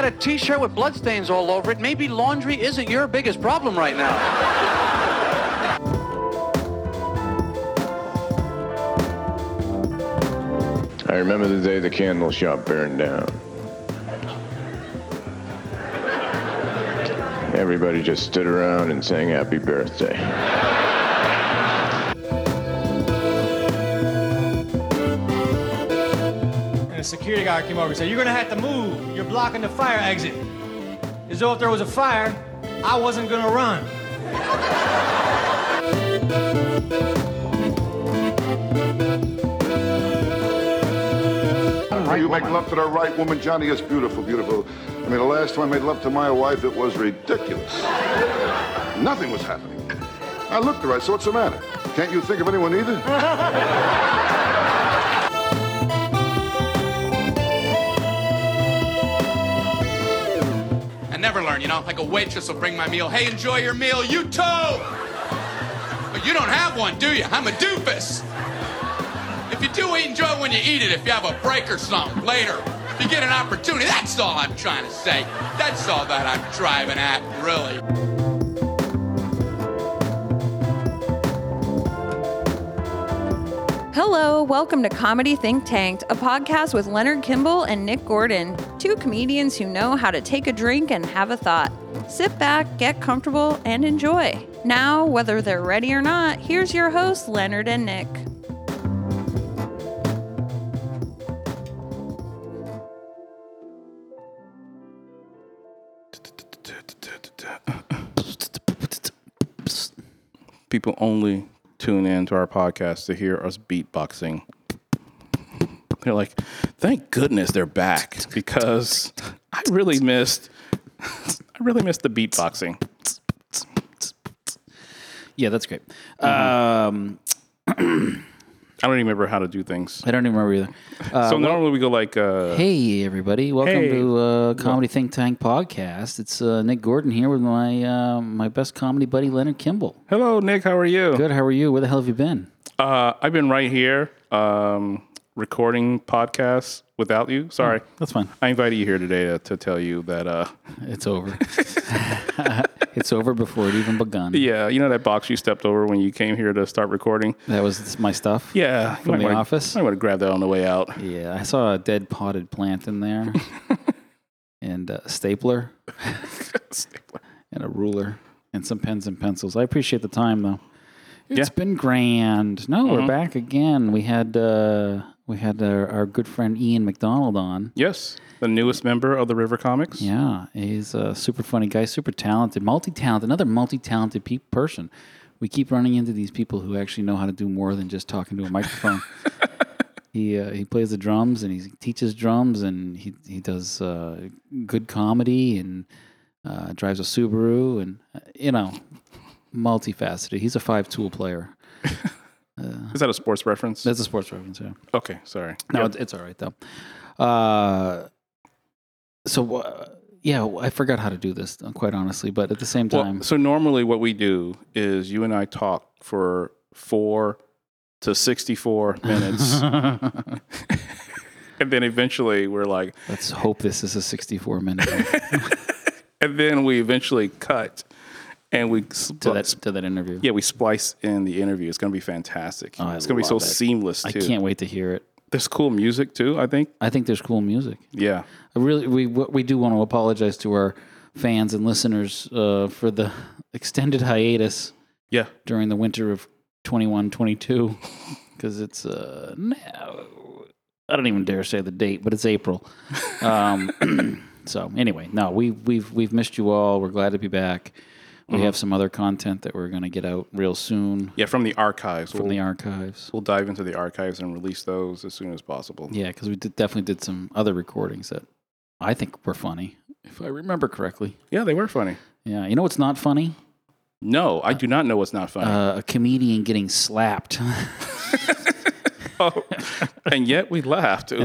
got a T-shirt with bloodstains all over it. Maybe laundry isn't your biggest problem right now. I remember the day the candle shop burned down. Everybody just stood around and sang happy birthday. And a security guard came over and said, "You're gonna have to move. You're blocking the fire exit." As though if there was a fire, I wasn't gonna run. You make love to the right woman, Johnny. It's beautiful, beautiful. I mean, the last time I made love to my wife, it was ridiculous. Nothing was happening. I looked at her, I said, what's the matter? Can't you think of anyone either? I never learn, you know, like a waitress will bring my meal. Hey, enjoy your meal, you too! But you don't have one, do you? I'm a doofus. If you do eat, enjoy it when you eat it. If you have a break or something later, if you get an opportunity, that's all I'm trying to say. That's all that I'm driving at, really. Hello, welcome to Comedy Think Tank, a podcast with Leonard Kimball and Nick Gordon, two comedians who know how to take a drink and have a thought. Sit back, get comfortable, and enjoy. Now, whether they're ready or not, here's your hosts, Leonard and Nick. People only tune in to our podcast to hear us beatboxing. They're like, thank goodness they're back, because I really missed the beatboxing. Yeah, that's great. I don't even remember how to do things. I don't even remember either. So normally we go like... hey, everybody. Welcome to Comedy Think Tank Podcast. It's Nick Gordon here with my my best comedy buddy, Leonard Kimball. Hello, Nick. How are you? Good. How are you? Where the hell have you been? I've been right here recording podcasts without you. Sorry. Oh, that's fine. I invited you here today to tell you that... it's over. It's over before it even begun. Yeah, you know that box you stepped over when you came here to start recording? That was my stuff? Yeah. From the office? I would have grabbed that on the way out. Yeah, I saw a dead potted plant in there. And a stapler. And a ruler. And some pens and pencils. I appreciate the time, though. It's been grand. No, we're back again. We had our good friend Ian McDonald on. Yes, the newest member of the River Comics. Yeah, he's a super funny guy, super talented, multi-talented, another multi-talented person. We keep running into these people who actually know how to do more than just talking to a microphone. He plays the drums and he teaches drums and he does good comedy and drives a Subaru and, you know, multifaceted. He's a 5-tool player. Is that a sports reference? That's a sports reference, yeah. Okay, sorry. No, It's all right, though. I forgot how to do this, quite honestly, but at the same time... Well, so normally what we do is you and I talk for 4 to 64 minutes. And then eventually we're like... Let's hope this is a 64-minute. And then we eventually cut... And we to that interview. Yeah, we splice in the interview. It's going to be fantastic. Oh, it's going to be so seamless, too. I can't wait to hear it. There's cool music, too, I think. I think there's cool music. Yeah. We do want to apologize to our fans and listeners for the extended hiatus during the winter of 21-22, because it's... I don't even dare say the date, but it's April. So, anyway, no, we've missed you all. We're glad to be back. We have some other content that we're going to get out real soon. Yeah, from the archives. We'll dive into the archives and release those as soon as possible. Yeah, because we definitely did some other recordings that I think were funny, if I remember correctly. Yeah, they were funny. Yeah, you know what's not funny? No, I do not know what's not funny. A comedian getting slapped. Oh, and yet we laughed. Yeah,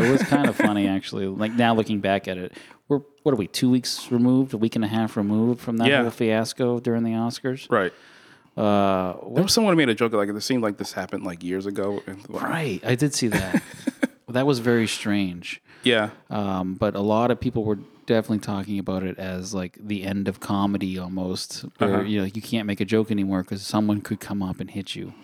it was kind of funny, actually. Like, now looking back at it, what are we, 2 weeks removed, a week and a half removed from that whole fiasco during the Oscars? Right. There was someone who made a joke, like, it seemed like this happened, like, years ago. Right, I did see that. That was very strange. Yeah. But a lot of people were definitely talking about it as like the end of comedy almost, where you know, you can't make a joke anymore because someone could come up and hit you.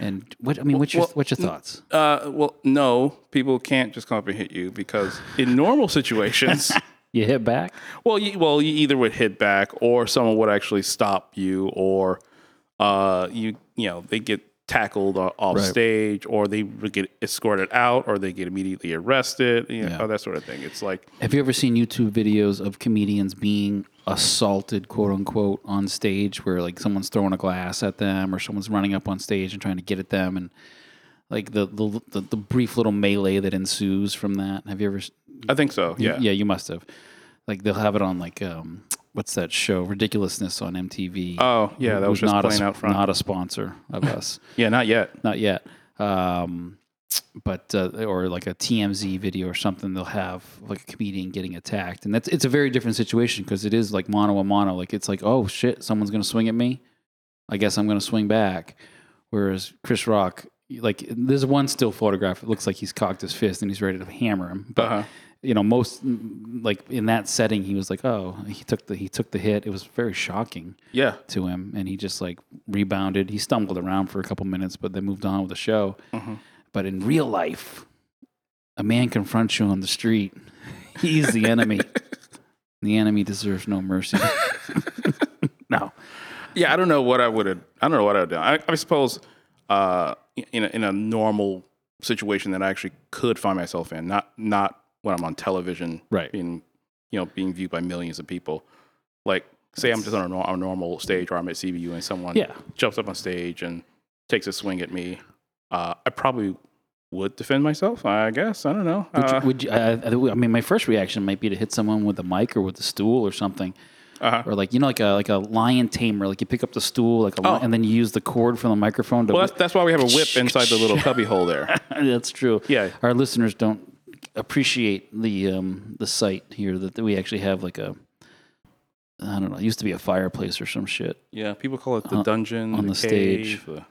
And what I mean, what's your thoughts? Well, no, people can't just come up and hit you because in normal situations, you hit back. Well, you either would hit back, or someone would actually stop you, or you know they get tackled off stage, or they would get escorted out, or they get immediately arrested, you know, that sort of thing. It's like, have you ever seen YouTube videos of comedians being assaulted, quote unquote, on stage, where like someone's throwing a glass at them, or someone's running up on stage and trying to get at them, and like the brief little melee that ensues from that? Have you ever? I think so. Yeah. Yeah, you must have. Like they'll have it on like what's that show? Ridiculousness on MTV. Oh yeah, that was just playing out front. Not a sponsor of us. Yeah, not yet. Not yet. But or like a TMZ video or something, they'll have like a comedian getting attacked, and it's a very different situation because it is like mano a mano. Like it's like, oh shit, someone's gonna swing at me. I guess I'm gonna swing back. Whereas Chris Rock, like there's one still photograph. It looks like he's cocked his fist and he's ready to hammer him, but. You know, most like in that setting, he was like, "Oh, he took the hit." It was very shocking, to him, and he just like rebounded. He stumbled around for a couple minutes, but then moved on with the show. Mm-hmm. But in real life, a man confronts you on the street. He's the enemy. The enemy deserves no mercy. No. Yeah, I don't know what I would have. I don't know what I would do. I suppose in a normal situation that I actually could find myself in, not when I'm on television, being viewed by millions of people. Like, say I'm just on a normal stage, or I'm at CBU and someone jumps up on stage and takes a swing at me, I probably would defend myself, I guess. I don't know. I mean, my first reaction might be to hit someone with a mic or with a stool or something. Or like, you know, like a lion tamer, like you pick up the stool, like and then you use the cord from the microphone to... Well, that's why we have a whip inside the little cubby hole there. That's true. Yeah. Our listeners don't appreciate the site here that we actually have, like a, I don't know, it used to be a fireplace or some shit. Yeah, people call it the dungeon on the stage. Cave,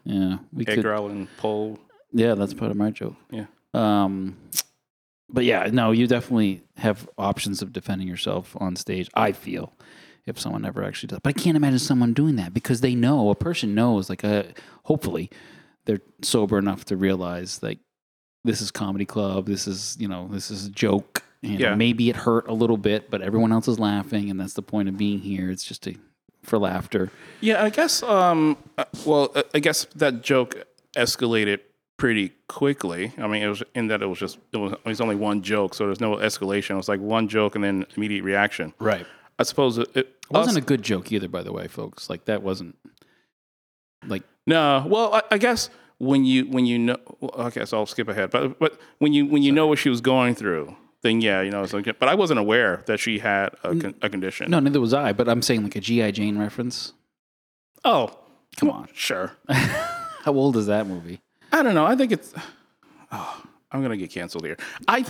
we egg growling pole. Yeah, that's part of my joke. Yeah. But yeah, no, you definitely have options of defending yourself on stage, I feel, if someone ever actually does. But I can't imagine someone doing that because they know, a person knows, like, hopefully they're sober enough to realize, like, this is comedy club. This is a joke. You know, maybe it hurt a little bit, but everyone else is laughing, and that's the point of being here. It's just for laughter. Yeah, I guess. I guess that joke escalated pretty quickly. I mean, it was only one joke, so there's no escalation. It was like one joke and then immediate reaction. Right. I suppose it wasn't a good joke either, by the way, folks. Like that wasn't like no. Well, I guess. When you know, okay, so I'll skip ahead. But when you know what she was going through, then it's like. But I wasn't aware that she had a condition. No, neither was I. But I'm saying like a G.I. Jane reference. Oh, come on, sure. How old is that movie? I don't know. I think it's. Oh, I'm gonna get canceled here. I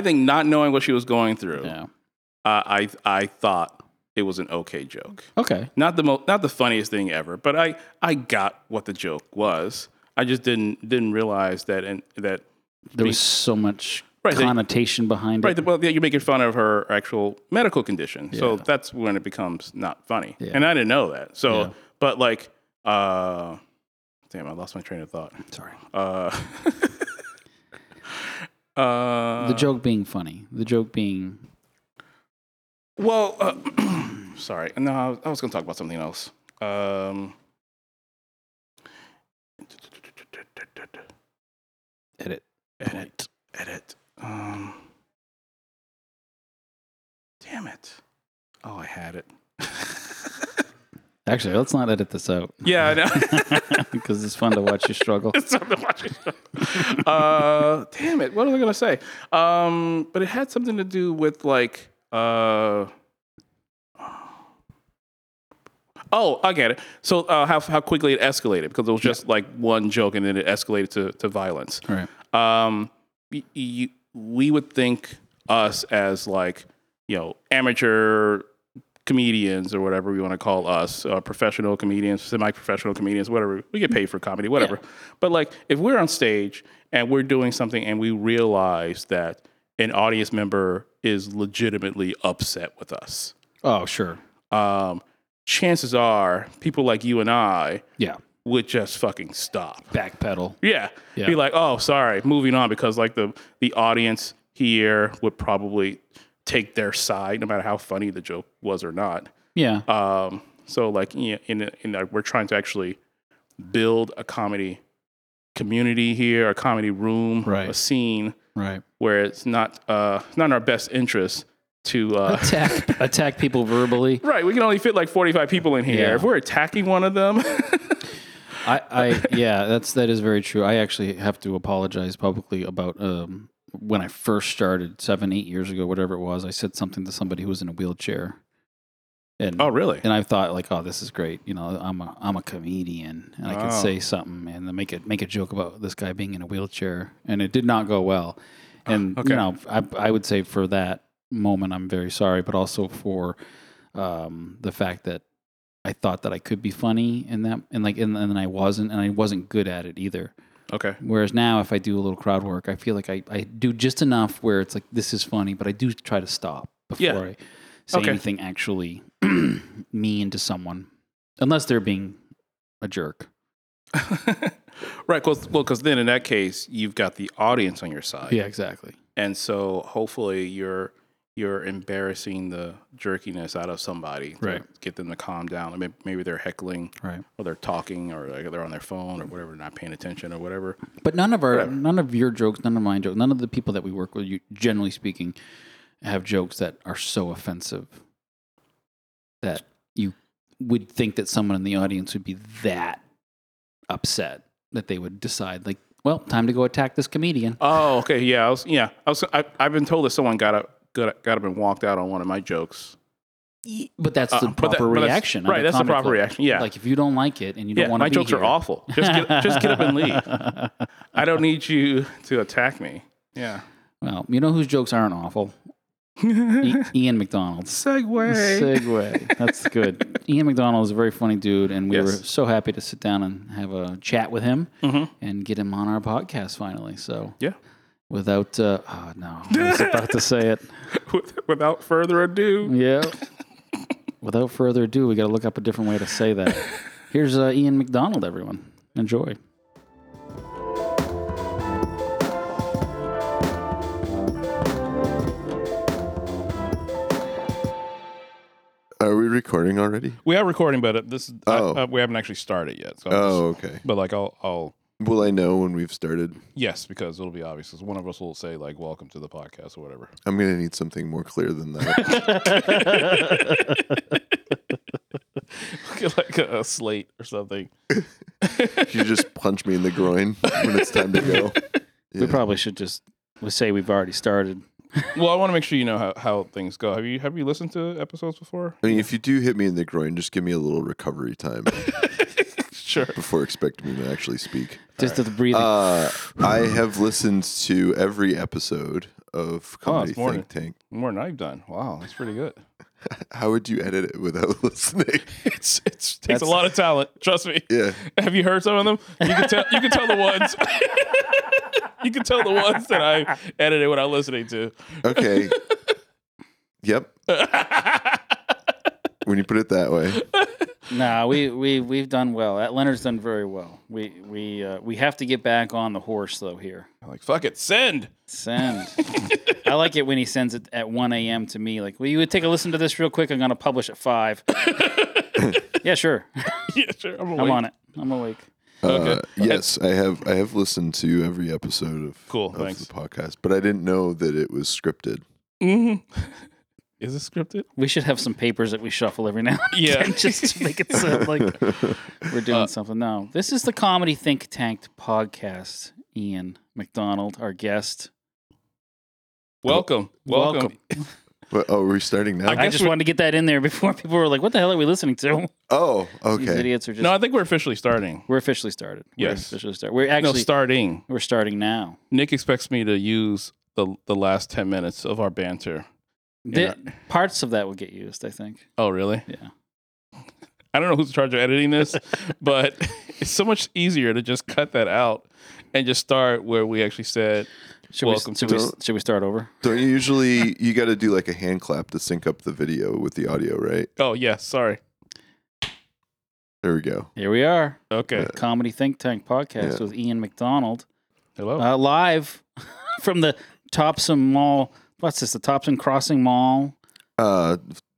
think not knowing what she was going through. Yeah. I thought. It was an okay joke. Okay. Not the funniest thing ever, but I got what the joke was. I just didn't realize that that there was so much connotation behind it. Right. Well, yeah, you're making fun of her actual medical condition, so that's when it becomes not funny. Yeah. And I didn't know that. So, but like, damn, I lost my train of thought. Sorry. The joke being funny. The joke being. Well, sorry. No, I was going to talk about something else. Edit. Damn it. Oh, I had it. Actually, let's not edit this out. Yeah, I know. Because it's fun to watch you struggle. Damn it. What was I going to say? But it had something to do with like... Oh, I get it. So how quickly it escalated, because it was just like one joke and then it escalated to violence. All right. We would think us as like, you know, amateur comedians or whatever we want to call us, professional comedians, semi-professional comedians, whatever. We get paid for comedy, whatever. Yeah. But like if we're on stage and we're doing something and we realize that an audience member is legitimately upset with us. Oh, sure. Chances are people like you and I would just fucking stop. Backpedal. Yeah. Be like, oh, sorry, moving on, because like the audience here would probably take their side no matter how funny the joke was or not. Yeah. So like, yeah, in we're trying to actually build a comedy community here, a comedy room, right, a scene, right, where it's not in our best interest to attack people verbally. Right. We can only fit like 45 people in here. Yeah. If we're attacking one of them. That is very true. I actually have to apologize publicly about when I first started 7-8 years ago, whatever it was. I said something to somebody who was in a wheelchair. And, oh, really? And I thought like, oh, this is great. You know, I'm a comedian, and I can say something and then make a joke about this guy being in a wheelchair, and it did not go well. And you know, I would say for that moment, I'm very sorry, but also for the fact that I thought that I could be funny in that, and then I wasn't, and I wasn't good at it either. Okay. Whereas now, if I do a little crowd work, I feel like I do just enough where it's like, this is funny, but I do try to stop before I say anything actually mean to someone, unless they're being a jerk. Right. Well, because then in that case, you've got the audience on your side. Yeah, exactly. And so hopefully you're embarrassing the jerkiness out of somebody to get them to calm down. I mean, maybe they're heckling, or they're talking, or they're on their phone, or whatever, not paying attention, or whatever. But none of your jokes, none of my jokes, none of the people that we work with, generally speaking, have jokes that are so offensive that you would think that someone in the audience would be that upset that they would decide, like, well, time to go attack this comedian. Oh, okay, yeah, I've been told that someone got up and walked out on one of my jokes. But that's the proper reaction. Right, that's the proper reaction, yeah. Like, if you don't like it and you don't want to be here. My jokes are awful. Just get up and leave. I don't need you to attack me. Yeah. Well, you know whose jokes aren't awful? Ian McDonald. Segway. That's good. Ian McDonald is a very funny dude, and we were so happy to sit down and have a chat with him and get him on our podcast finally. So yeah. Without, I was about to say it. Without further ado. Yeah. Without further ado, we got to look up a different way to say that. Here's Ian McDonald, everyone. Enjoy. Are we recording already? We are recording, but we haven't actually started yet. So okay. But like, I'll will I know when we've started? Yes, because it'll be obvious. Because one of us will say, like, welcome to the podcast or whatever. I'm going to need something more clear than that. Like a slate or something. You just punch me in the groin when it's time to go. Yeah. We probably should just say we've already started. Well, I want to make sure you know how things go. Have you listened to episodes before? I mean, if you do hit me in the groin, just give me a little recovery time. Sure. Before expecting me to actually speak. Just the breathing. I have listened to every episode of Comedy Think Tank. More than I've done. Wow, that's pretty good. How would you edit it without listening? It takes a lot of talent. Trust me. Yeah. Have you heard some of them? You can tell the ones. You can tell the ones that I edited without listening to. Okay. Yep. When you put it that way. No, we've done well. Leonard's done very well. We have to get back on the horse though here. I'm like, fuck it, send. I like it when he sends it at 1 a.m. to me. Like, well, you would take a listen to this real quick. I'm gonna publish at 5. Yeah, sure. I'm awake. I'm on it. I'm awake. Okay. Yes, I have listened to every episode of the podcast, but I didn't know that it was scripted. Mm-hmm. Is it scripted? We should have some papers that we shuffle every now and again just to make it sound like we're doing something. No, this is the Comedy Think Tank podcast. Ian McDonald, our guest. Welcome. Are we starting now? I just wanted to get that in there before people were like, what the hell are we listening to? Oh, okay. These idiots are just... No, I think we're officially starting. We're officially started. Yes. We're starting now. Nick expects me to use the last 10 minutes of our banter Parts of that would get used, I think. Oh, really? Yeah. I don't know who's in charge of editing this, but it's so much easier to just cut that out and just start where we actually said, should we start over? Don't you usually, you got to do like a hand clap to sync up the video with the audio, right? Oh, yeah. Sorry. There we go. Here we are. Okay. Yeah. Comedy Think Tank podcast with Ian McDonald. Hello. Live from the Topsham Mall. What's this? The Topsham Crossing Mall?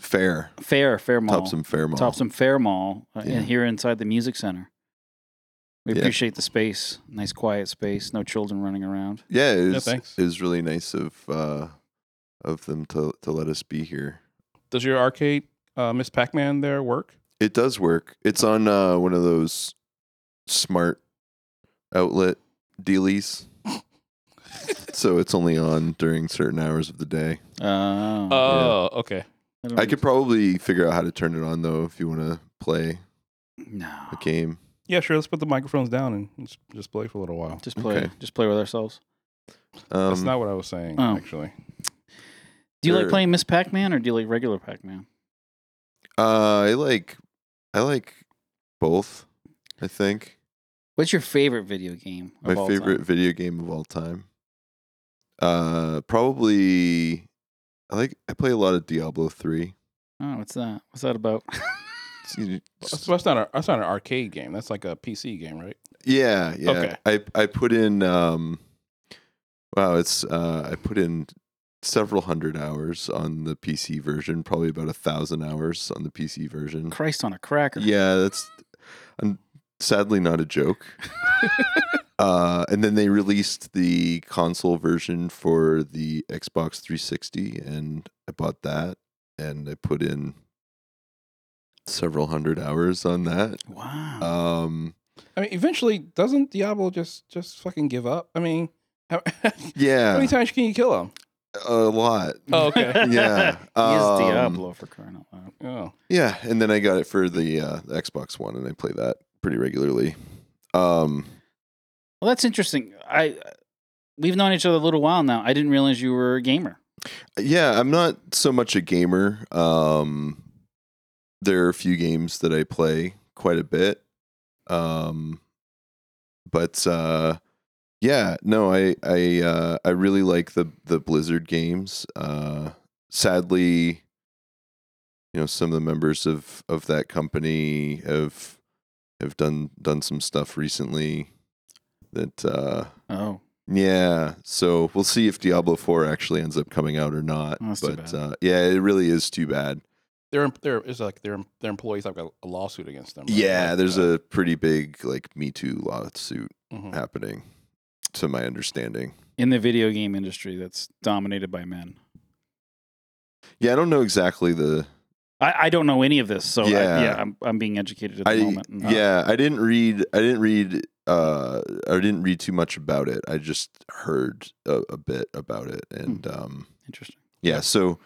Fair Mall. Topsham Fair Mall. And here inside the music center. We appreciate the space. Nice quiet space. No children running around. Yeah, it was really nice of them to let us be here. Does your arcade Miss Pac-Man there work? It does work. It's on one of those smart outlet dealies. So it's only on during certain hours of the day. Okay. I could probably figure out how to turn it on, though, if you want to play a game. Yeah, sure. Let's put the microphones down and just play for a little while. Just play with ourselves. That's not what I was saying, actually. Do you like playing Miss Pac-Man or do you like regular Pac-Man? I like both, I think. What's your favorite video game of all time? My favorite video game of all time? Probably I play a lot of Diablo 3. Oh, what's that? What's that about? That's not an arcade game. That's like a PC game, right? Yeah. Okay. I put in I put in several hundred hours on the PC version, probably about 1,000 hours on the PC version. Christ on a cracker. Yeah, that's sadly not a joke. And then they released the console version for the Xbox 360, and I bought that, and I put in several hundred hours on that. Wow. I mean, eventually, doesn't Diablo just fucking give up? I mean, how many times can you kill him? A lot. Oh, okay. Yeah. He is Diablo for crying out loud. Oh. Yeah, and then I got it for the Xbox One, and I play that pretty regularly. Well, that's interesting. We've known each other a little while now. I didn't realize you were a gamer. Yeah, I'm not so much a gamer. There are a few games that I play quite a bit. I really like the Blizzard games. Sadly, you know, some of the members of that company have done some stuff recently that so we'll see if Diablo 4 actually ends up coming out or not. Oh, but it really is too bad. Their employees have got a lawsuit against them. Right? Yeah, like, there's a pretty big like Me Too lawsuit happening. To my understanding, in the video game industry that's dominated by men. Yeah, I don't know exactly the. I don't know any of this, so I'm being educated at the moment. I didn't read too much about it. I just heard a bit about it, and interesting. Yeah, so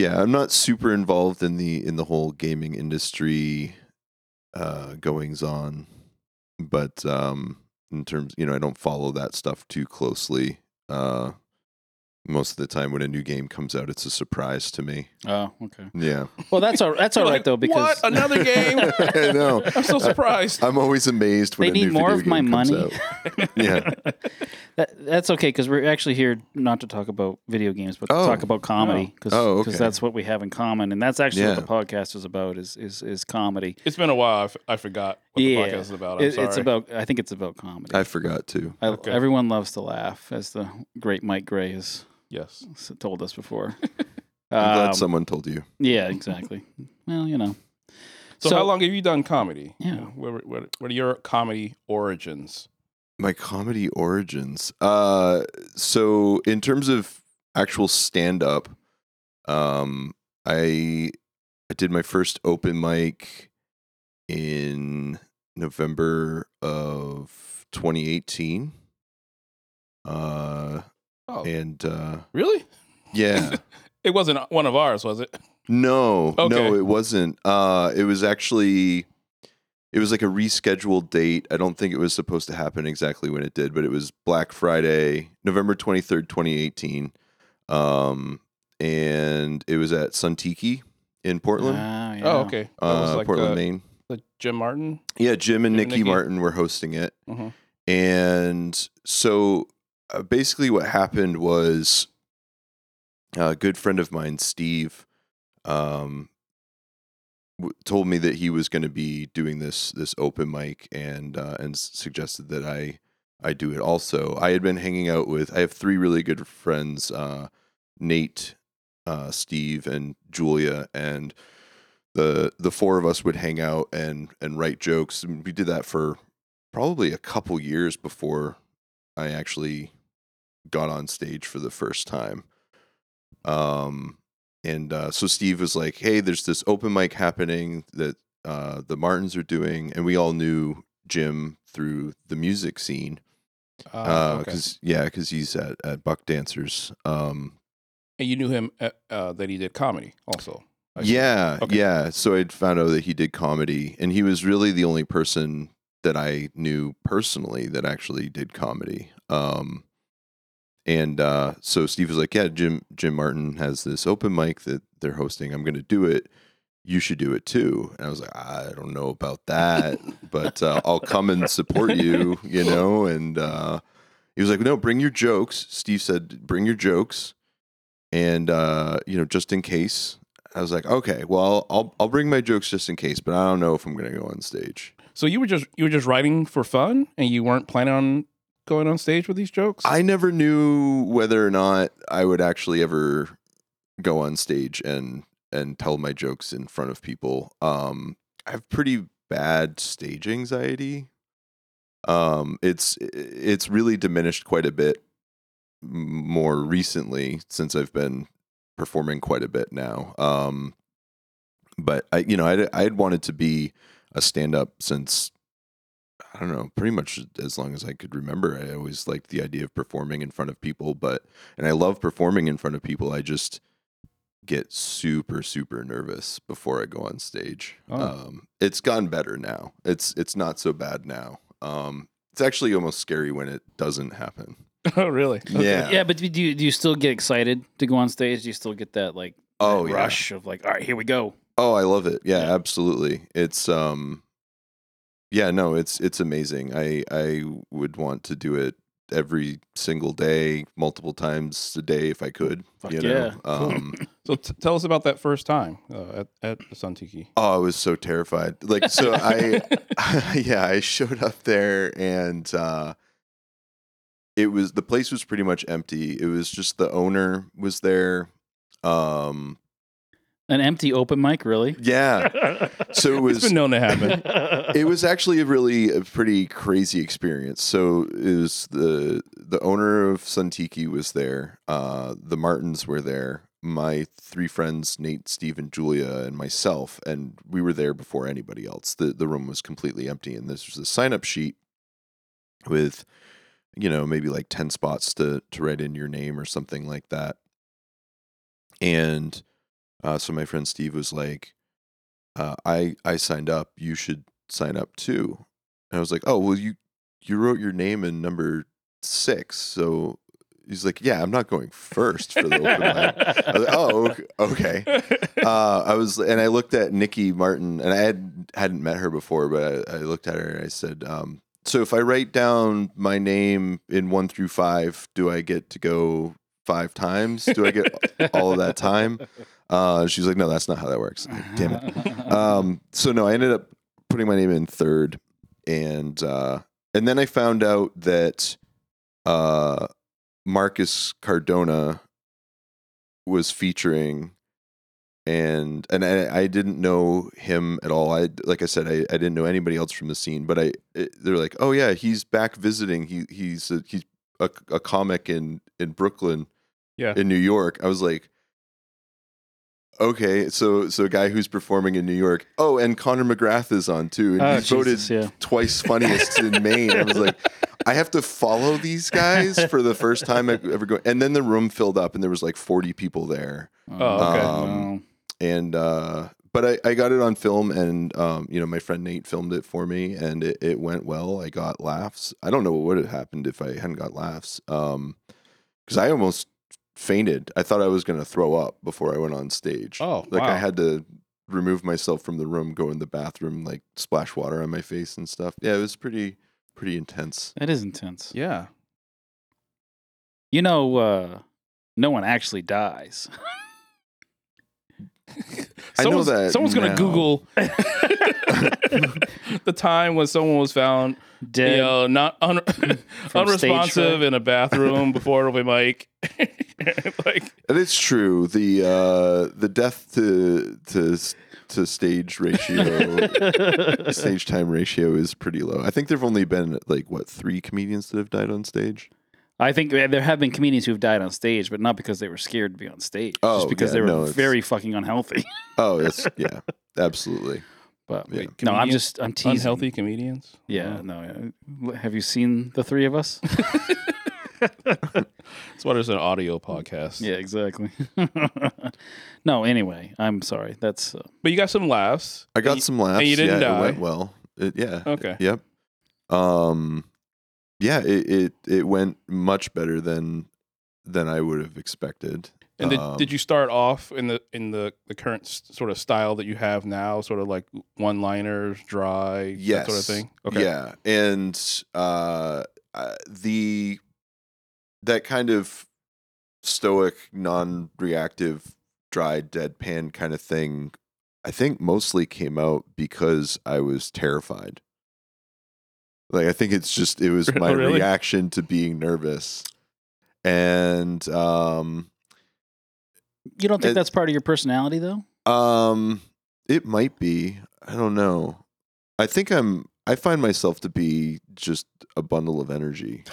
I'm not super involved in the whole gaming industry goings on, but. In terms, you know, I don't follow that stuff too closely. Most of the time when a new game comes out, it's a surprise to me. Oh, okay. Yeah. Well, that's all right, though, because... What? Another game? I know. I'm so surprised. I'm always amazed when a new video game comes out. They need more of my money. Yeah. That's okay, because we're actually here not to talk about video games, but to talk about comedy, because that's what we have in common, and that's actually what the podcast is about, is comedy. It's been a while. I forgot what the podcast is about. I think it's about comedy. I forgot, too. Everyone loves to laugh, as the great Mike Gray is. Yes. Told us before. I'm glad someone told you. Yeah, exactly. Well, you know. So how long have you done comedy? Yeah. What are your comedy origins? My comedy origins? So in terms of actual stand-up, I did my first open mic in November of 2018. Really? Yeah. It wasn't one of ours, was it? No. Okay. No, it wasn't. It was like a rescheduled date. I don't think it was supposed to happen exactly when it did, but it was Black Friday, November 23rd, 2018. and it was at Sun Tiki in Portland. Yeah. Oh, okay. Like Portland, Maine. Like Jim Martin? Yeah, Jim and Nikki Martin were hosting it. Mm-hmm. And so basically what happened was a good friend of mine, Steve, told me that he was going to be doing this open mic and suggested that I do it also. I had been hanging out with, I have three really good friends, Nate, Steve, and Julia, and the four of us would hang out and write jokes. And we did that for probably a couple years before I actually got on stage for the first time. So Steve was like, hey, there's this open mic happening that the Martins are doing. And we all knew Jim through the music scene. Because he's at Buck Dancers. And you knew him that he did comedy also. Yeah. So I found out that he did comedy. And he was really the only person that I knew personally that actually did comedy. So Steve was like, yeah, Jim Martin has this open mic that they're hosting. I'm going to do it. You should do it too. And I was like, I don't know about that, but I'll come and support you, you know? And he was like, no, bring your jokes. Steve said, bring your jokes. And, just in case. I was like, okay, well, I'll bring my jokes just in case, but I don't know if I'm going to go on stage. So you were just writing for fun and you weren't planning on going on stage with these jokes? I never knew whether or not I would actually ever go on stage and tell my jokes in front of people. I have pretty bad stage anxiety. It's really diminished quite a bit more recently since I've been performing quite a bit now. But I had wanted to be a stand-up since, I don't know, pretty much as long as I could remember. I always liked the idea of performing in front of people, and I love performing in front of people. I just get super, super nervous before I go on stage. It's gotten better now. It's not so bad now. It's actually almost scary when it doesn't happen. Oh, really? Okay. Yeah. Yeah, but do you still get excited to go on stage? Do you still get that rush of like, all right, here we go? Oh, I love it. Yeah, absolutely. It's it's amazing. I would want to do it every single day, multiple times a day if I could. Fuck you know? Yeah. So tell us about that first time at Sun Tiki. Oh, I was so terrified. I showed up there and it was, the place was pretty much empty. It was just the owner was there. An empty open mic, really? Yeah. So it's been known to happen. It was actually a pretty crazy experience. So it was the owner of Sun Tiki was there. The Martins were there. My three friends, Nate, Steve, and Julia, and myself, and we were there before anybody else. The room was completely empty, and this was a sign-up sheet with, maybe like 10 spots to write in your name or something like that. And so my friend Steve was like, I signed up. You should sign up too. And I was like, oh, well, you wrote your name in number 6. So he's like, yeah, I'm not going first for the open mic. I was like, oh, okay. I looked at Nikki Martin, and I hadn't met her before, but I looked at her and I said, so if I write down my name in 1 through 5, do I get to go 5 times? Do I get all of that time? She's like, no, that's not how that works. Like, damn it. So I ended up putting my name in 3rd. And then I found out that Marcus Cardona was featuring, and I didn't know him at all. Like I said, I didn't know anybody else from the scene, but they're like, oh yeah, he's back visiting. He's a comic in Brooklyn, in New York. I was like, okay, so a guy who's performing in New York. Oh, and Conor McGrath is on too, and voted twice funniest in Maine. I was like, I have to follow these guys for the first time I ever go. And then the room filled up, and there was like 40 people there. Oh, okay. But I got it on film, and my friend Nate filmed it for me, and it went well. I got laughs. I don't know what would have happened if I hadn't got laughs, because I almost fainted. I thought I was going to throw up before I went on stage. Oh, like, wow. I had to remove myself from the room, go in the bathroom, like splash water on my face and stuff. Yeah, it was pretty intense. It is intense. Yeah. You know, no one actually dies. I know that. Someone's going to Google the time when someone was found dead, not unresponsive in a bathroom before it'll be Mike. Like, and it's true. The death to stage ratio, stage time ratio is pretty low. I think there've only been like what, 3 comedians that have died on stage. I think there have been comedians who have died on stage, but not because they were scared to be on stage. Oh, just because they were very fucking unhealthy. Oh, it's, yeah, absolutely. But yeah. Wait, no, I'm teasing. Unhealthy comedians? Yeah, oh. No. Yeah. Have you seen the 3 of us? That's why there's an audio podcast. Yeah, exactly. No, anyway, I'm sorry. That's. But you got some laughs. I got some laughs. And you didn't die. It went well. Yeah. Okay. Yep. Yeah, it went much better than I would have expected. And did you start off in the current sort of style that you have now, sort of like one-liners, dry, yes, that sort of thing? Okay. Yeah, and that kind of stoic, non-reactive, dry, deadpan kind of thing, I think mostly came out because I was terrified. Like, I think it's just, it was my really? Reaction to being nervous. And, you don't think that's part of your personality though? It might be, I don't know. I think I find myself to be just a bundle of energy.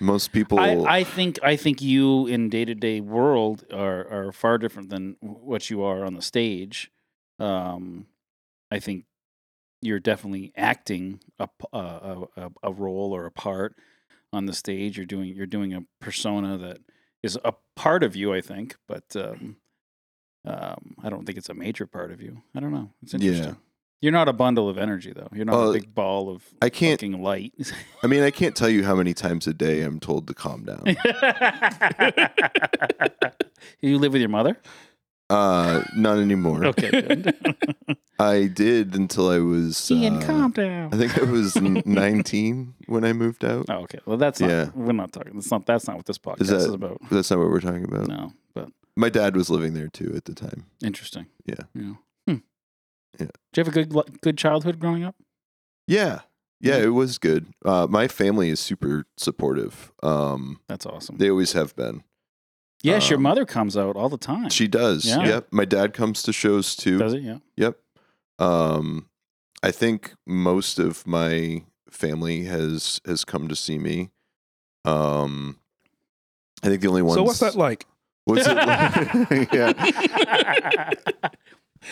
Most people, I think you in day-to-day world are far different than what you are on the stage. I think you're definitely acting a role or a part on the stage. You're doing a persona that is a part of you, I think, but I don't think it's a major part of you. I don't know. It's interesting. Yeah. You're not a bundle of energy, though. You're not a big ball of fucking light. I mean, I can't tell you how many times a day I'm told to calm down. You live with your mother? Not anymore. Okay, good. I did until I was Ian, calm down. I think I was 19 when I moved out. Oh, okay. Well, that's not, yeah. We're not talking. That's not what this podcast is about. That's not what we're talking about. No, but my dad was living there too at the time. Interesting. Yeah. Yeah. Hmm. Yeah. Did you have a good childhood growing up? Yeah. Yeah, it was good. My family is super supportive. That's awesome. They always have been. Yes, your mother comes out all the time. She does. Yeah. Yep. My dad comes to shows too. Does it? Yeah. Yep. I think most of my family has come to see me. I think the only ones. So what's that like? What's it like? Yeah.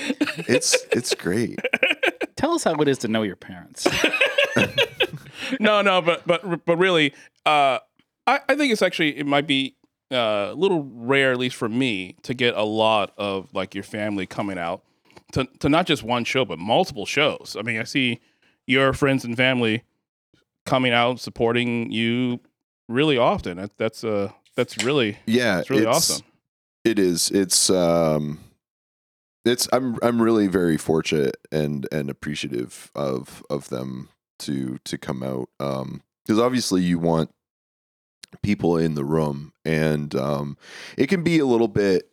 It's great. Tell us how it is to know your parents. No, but really, I think it's actually, it might be a little rare, at least for me, to get a lot of like your family coming out to not just one show but multiple shows. I mean, I see your friends and family coming out supporting you really often. That's really awesome. It is. It's I'm really very fortunate and appreciative of them to come out, because obviously you want people in the room, and it can be a little bit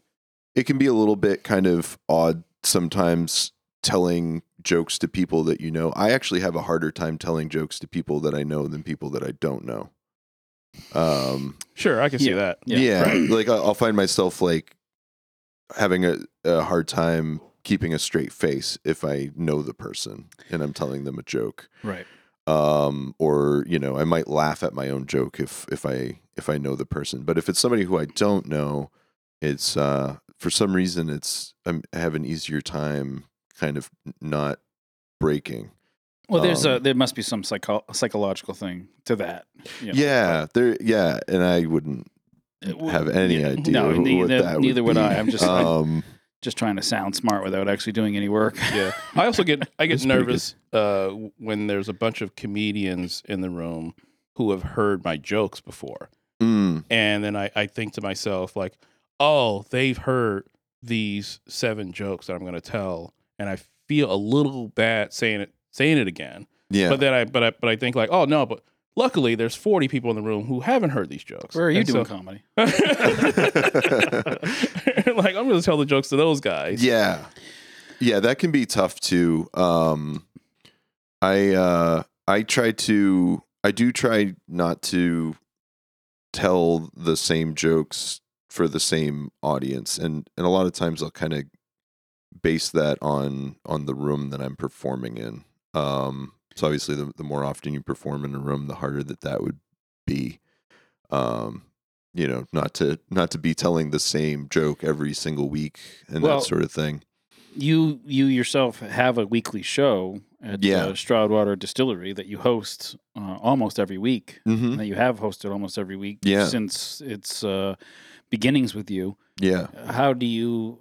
kind of odd sometimes telling jokes to people that you know. I actually have a harder time telling jokes to people that I know than people that I don't know. Sure, I can see that. Yeah, yeah. Right. Like I'll find myself like having a hard time keeping a straight face if I know the person and I'm telling them a joke. Right. Or, you know, I might laugh at my own joke if I know the person, but if it's somebody who I don't know, it's, for some reason I have an easier time kind of not breaking. Well, there must be some psychological thing to that. You know? Yeah. Yeah. And I wouldn't have any idea. No, neither would I. I'm just, just trying to sound smart without actually doing any work. Yeah, I also get nervous when there's a bunch of comedians in the room who have heard my jokes before, And then I think to myself, like, oh, they've heard these 7 jokes that I'm going to tell, and I feel a little bad saying it again. Yeah. But then I think like, oh no, but luckily there's 40 people in the room who haven't heard these jokes. Where are you doing comedy? Like, I'm going to tell the jokes to those guys. Yeah. Yeah, that can be tough too. I do try not to tell the same jokes for the same audience, and a lot of times I'll kind of base that on the room that I'm performing in. So obviously the more often you perform in a room, the harder that would be. You know, not to be telling the same joke every single week and that sort of thing. You yourself have a weekly show at Stroudwater Distillery that you host almost every week, mm-hmm. and that you have hosted almost every week since its beginnings with you. Yeah. How do you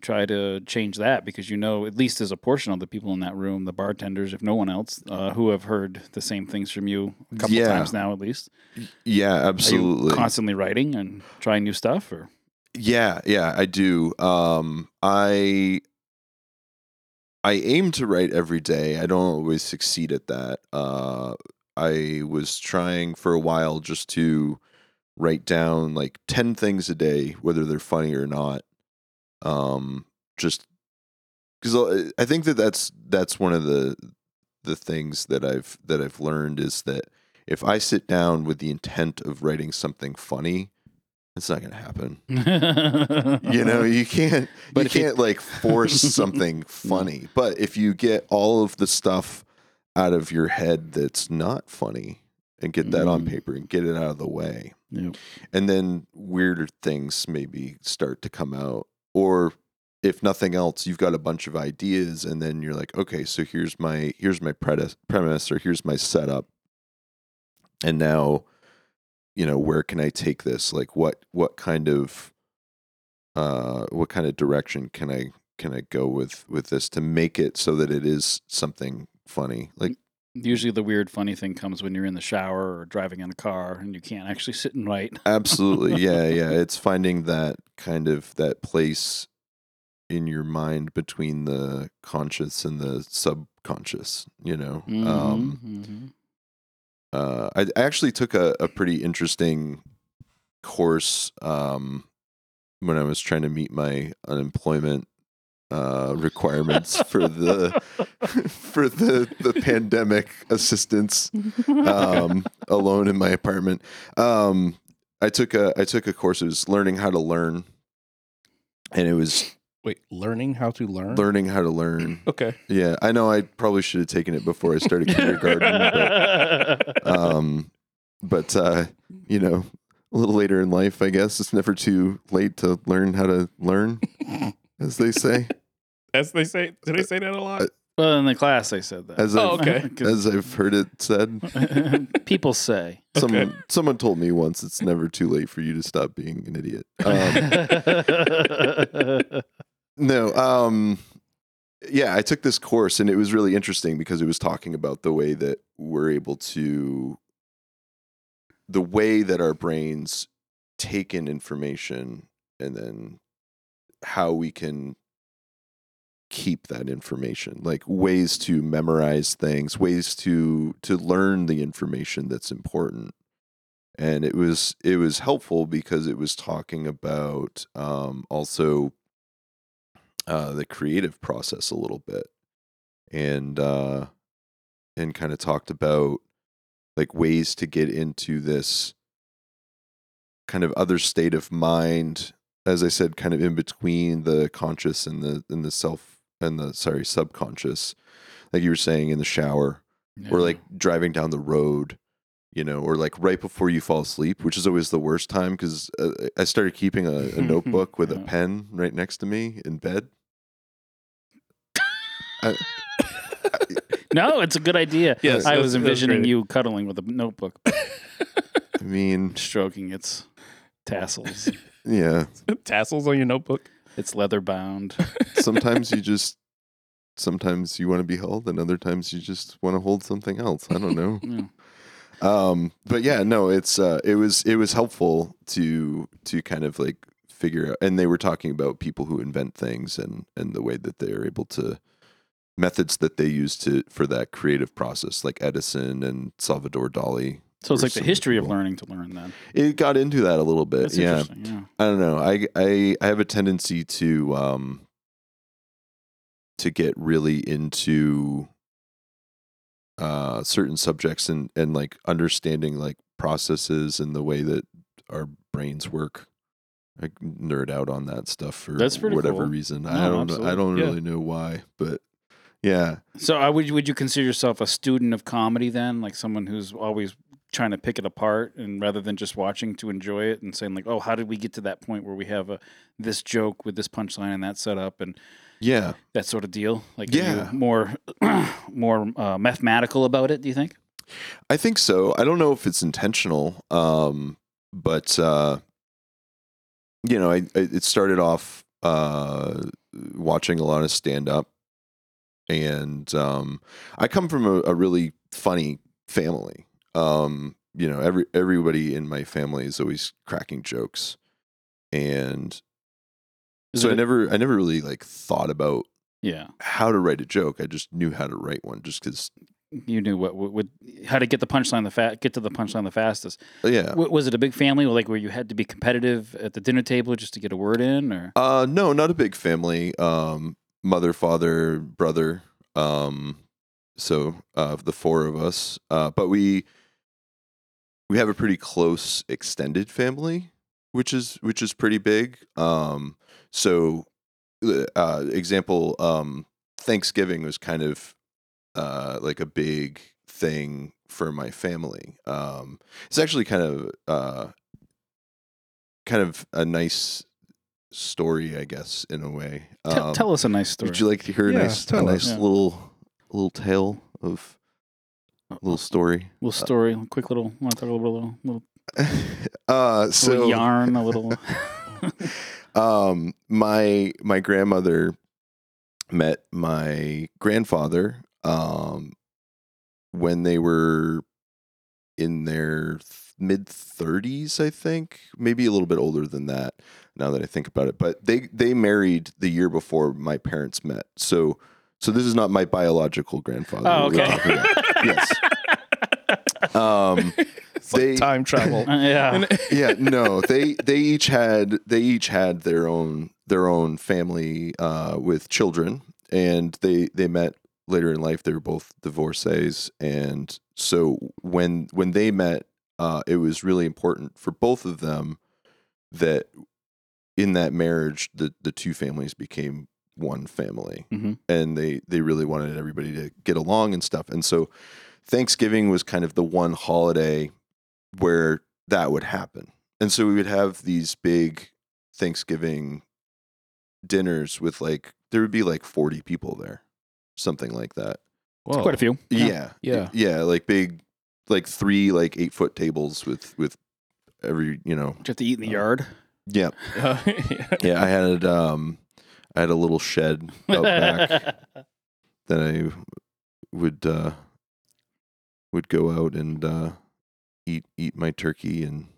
try to change that? Because, you know, at least there's a portion of the people in that room, the bartenders, if no one else, who have heard the same things from you a couple of times now, at least. Yeah, absolutely. Are you constantly writing and trying new stuff, or? Yeah, I do. I aim to write every day. I don't always succeed at that. I was trying for a while just to write down like 10 things a day, whether they're funny or not. Just because I think that's one of the things that I've learned is that if I sit down with the intent of writing something funny, it's not going to happen. You know, you can't like force something funny. But if you get all of the stuff out of your head that's not funny and get that on paper and get it out of the way, and then weirder things maybe start to come out. Or if nothing else, you've got a bunch of ideas, and then you're like, okay, so here's my premise, or here's my setup, and now, you know, where can I take this? Like, what kind of direction can I go with this to make it so that it is something funny? Like, usually the weird funny thing comes when you're in the shower or driving in the car and you can't actually sit and write. Absolutely. Yeah. It's finding that kind of that place in your mind between the conscious and the subconscious, you know. I actually took a pretty interesting course when I was trying to meet my unemployment requirements for the pandemic assistance alone in my apartment. I took a course. It was learning how to learn, and it was learning how to learn. Okay. Yeah, I know. I probably should have taken it before I started kindergarten, but you know, a little later in life, I guess it's never too late to learn how to learn. As they say. Did they say that a lot? Well, in the class they said that. As I've heard it said. People say. Someone told me once, it's never too late for you to stop being an idiot. Yeah, I took this course, and it was really interesting because it was talking about the way that we're able to, the way that our brains take in information and then how we can keep that information, like ways to memorize things, ways to learn the information that's important. And it was helpful because it was talking about also the creative process a little bit, and kind of talked about like ways to get into this kind of other state of mind, as I said, kind of in between the conscious and the subconscious, like you were saying, in the shower or like driving down the road, you know, or like right before you fall asleep, which is always the worst time. Cause I started keeping a notebook with a pen right next to me in bed. No, it's a good idea. Yes, I was envisioning you cuddling with a notebook. I mean, stroking its tassels. Yeah. Tassels on your notebook. It's leather bound. Sometimes you want to be held, and other times you just want to hold something else. I don't know. But yeah, no, it's it was helpful to kind of like figure out, and they were talking about people who invent things and the way that they are able to, methods that they use for that creative process, like Edison and Salvador Dali. So it's like the history of learning to learn then. It got into that a little bit. That's interesting, yeah. I don't know. I have a tendency to get really into certain subjects and like understanding like processes and the way that our brains work. I nerd out on that stuff for whatever reason. No, I don't really know why, but yeah. So would you consider yourself a student of comedy then? Like someone who's always trying to pick it apart, and rather than just watching to enjoy it and saying like, oh, how did we get to that point where we have this joke with this punchline and that setup and yeah, that sort of deal? Like yeah, more mathematical about it, do you think? I think so. I don't know if it's intentional, but you know, it started off watching a lot of stand-up. And I come from a really funny family. You know, everybody in my family is always cracking jokes, and so I never really like thought about how to write a joke. I just knew how to write one, just because you knew how to get the punchline the fastest. Yeah, was it a big family, like where you had to be competitive at the dinner table just to get a word in, or no, not a big family. Mother, father, brother, so the four of us, but we have a pretty close extended family, which is pretty big. So, Thanksgiving was kind of like a big thing for my family. It's actually kind of a nice story, I guess, in a way. Tell us a nice story. Would you like to hear a nice little tale of a little story? Quick little. Want to talk a little? So little yarn, a little. My grandmother met my grandfather when they were in their mid-30s, I think, maybe a little bit older than that, now that I think about it. But they married the year before my parents met. So this is not my biological grandfather. Oh, okay. Yes. It's they, like time travel. Yeah. Yeah. No. They each had their own family with children, and they met later in life. They were both divorcees, and so when they met, it was really important for both of them that in that marriage, the two families became one family, mm-hmm. and they really wanted everybody to get along and stuff. And so Thanksgiving was kind of the one holiday where that would happen. And so we would have these big Thanksgiving dinners with there would be 40 people there, something like that. It's quite a few. Yeah. Yeah. Yeah. Big, 3 8-foot tables with every, you know. Did you have to eat in the yard? Yeah. Yeah. I had a little shed out back that I would go out and eat my turkey, and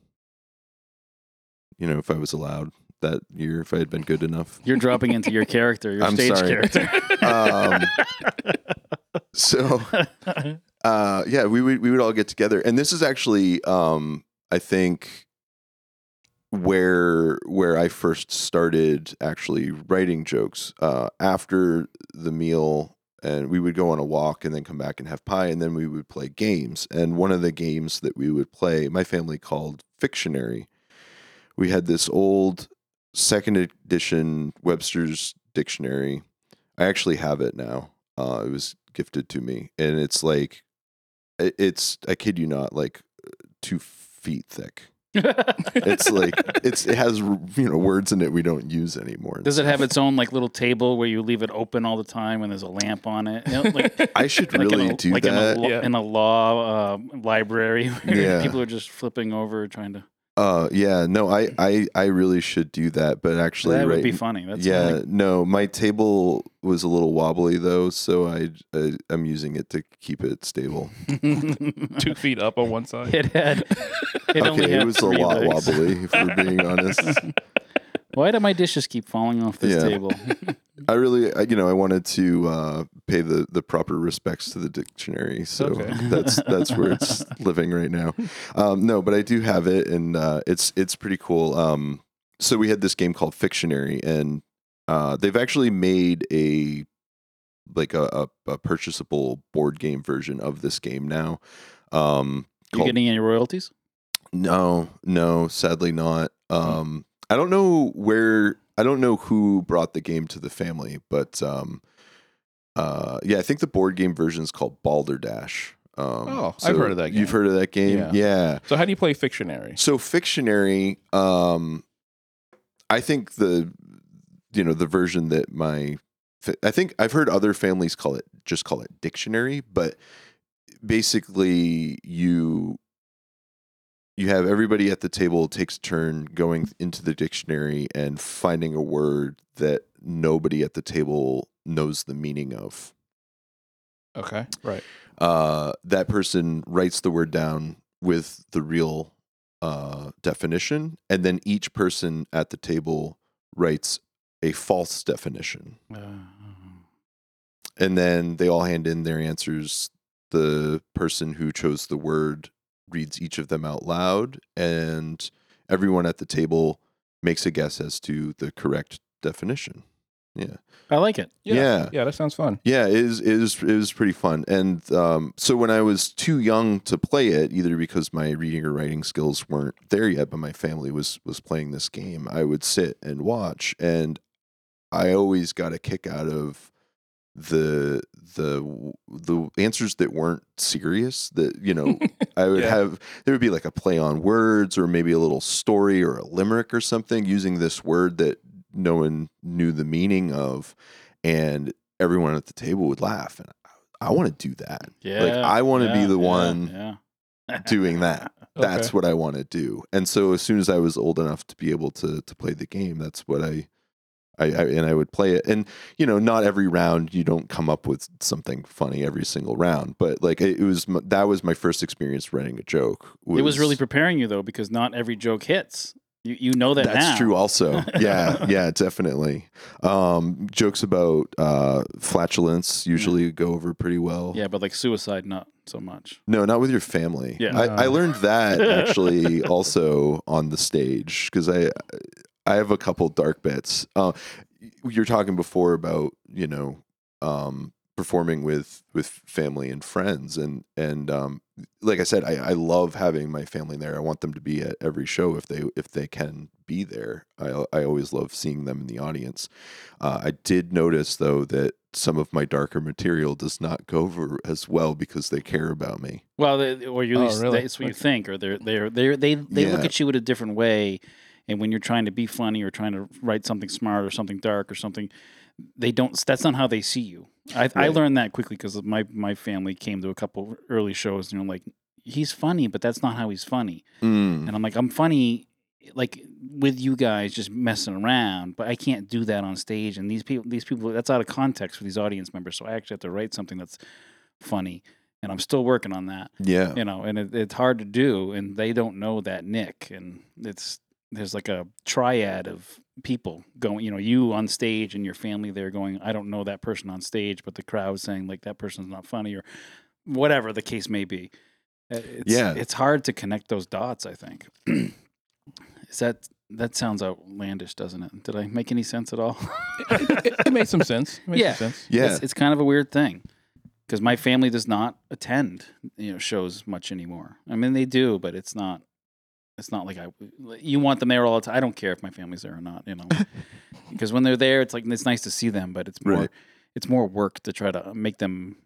you know, if I was allowed that year, if I had been good enough. You're dropping into your character, your stage character. So we would all get together, and this is actually I think where I first started actually writing jokes. After the meal, and we would go on a walk and then come back and have pie, and then we would play games. And one of the games that we would play, my family called Fictionary. We had this old 2nd edition Webster's Dictionary. I actually have it now. It was gifted to me, and it's it's, I kid you not, 2 feet thick. It has, you know, words in it we don't use anymore. Does it have its own little table where you leave it open all the time and there's a lamp on it? You know, I should really do that in a law library where people are just flipping over trying to. Yeah, no, I really should do that, but actually that would be funny. That's funny. No, my table was a little wobbly though, so I'm using it to keep it stable. 2 feet up on one side. It was a lot wobbly, if we're being honest. Why do my dishes keep falling off this table? I really, I wanted to pay the proper respects to the dictionary, so that's where it's living right now. No, but I do have it, and it's pretty cool. So we had this game called Fictionary, and they've actually made a purchasable board game version of this game now. You getting any royalties? No, sadly not. I don't know who brought the game to the family, but I think the board game version is called Balderdash. I've heard of that game. You've heard of that game? Yeah. So how do you play Fictionary? So Fictionary, I think the version that I think I've heard other families call it Dictionary, but basically you have everybody at the table takes a turn going into the dictionary and finding a word that nobody at the table knows the meaning of. Okay, right. That person writes the word down with the real definition, and then each person at the table writes a false definition. And then they all hand in their answers. The person who chose the word reads each of them out loud, and everyone at the table makes a guess as to the correct definition. Yeah. I like it. Yeah. Yeah, that sounds fun. Yeah, it is pretty fun. And so when I was too young to play it, either because my reading or writing skills weren't there yet, but my family was playing this game, I would sit and watch, and I always got a kick out of the answers that weren't serious, that I would have. There would be like a play on words, or maybe a little story or a limerick or something using this word that no one knew the meaning of, and everyone at the table would laugh, and I want to do that. I want to be the one doing that. That's what I want to do. And so as soon as I was old enough to be able to play the game, that's what I would play it. And, not every round, you don't come up with something funny every single round, but that was my first experience writing a joke. It was really preparing you though, because not every joke hits. That's now. That's true also. Yeah, definitely. Jokes about flatulence usually go over pretty well. Yeah, but like suicide, not so much. No, not with your family. Yeah. I learned that actually also on the stage, because I have a couple dark bits. You're talking before about, performing with family and friends. And like I said, I love having my family there. I want them to be at every show if they can be there. I always love seeing them in the audience. I did notice, though, that some of my darker material does not go over as well because they care about me. Well, that's what you think, or they look at you in a different way. And when you're trying to be funny or trying to write something smart or something dark or something, that's not how they see you. I learned that quickly, because my family came to a couple early shows, and they're like, he's funny, but that's not how he's funny. And I'm like, I'm funny like with you guys just messing around, but I can't do that on stage. And these people, that's out of context for these audience members. So I actually have to write something that's funny. And I'm still working on that. Yeah. And it's hard to do. And they don't know that, Nick. And there's like a triad of people going, you on stage and your family there going, I don't know that person on stage, but the crowd saying like that person's not funny, or whatever the case may be. It's hard to connect those dots, I think. Is that sounds outlandish, doesn't it? Did I make any sense at all? It made some sense. Yeah. It's kind of a weird thing, because my family does not attend, shows much anymore. I mean, they do, but it's not. It's not like you want them there all the time. I don't care if my family's there or not, because when they're there, it's like, it's nice to see them, but it's more, it's more work to try to make them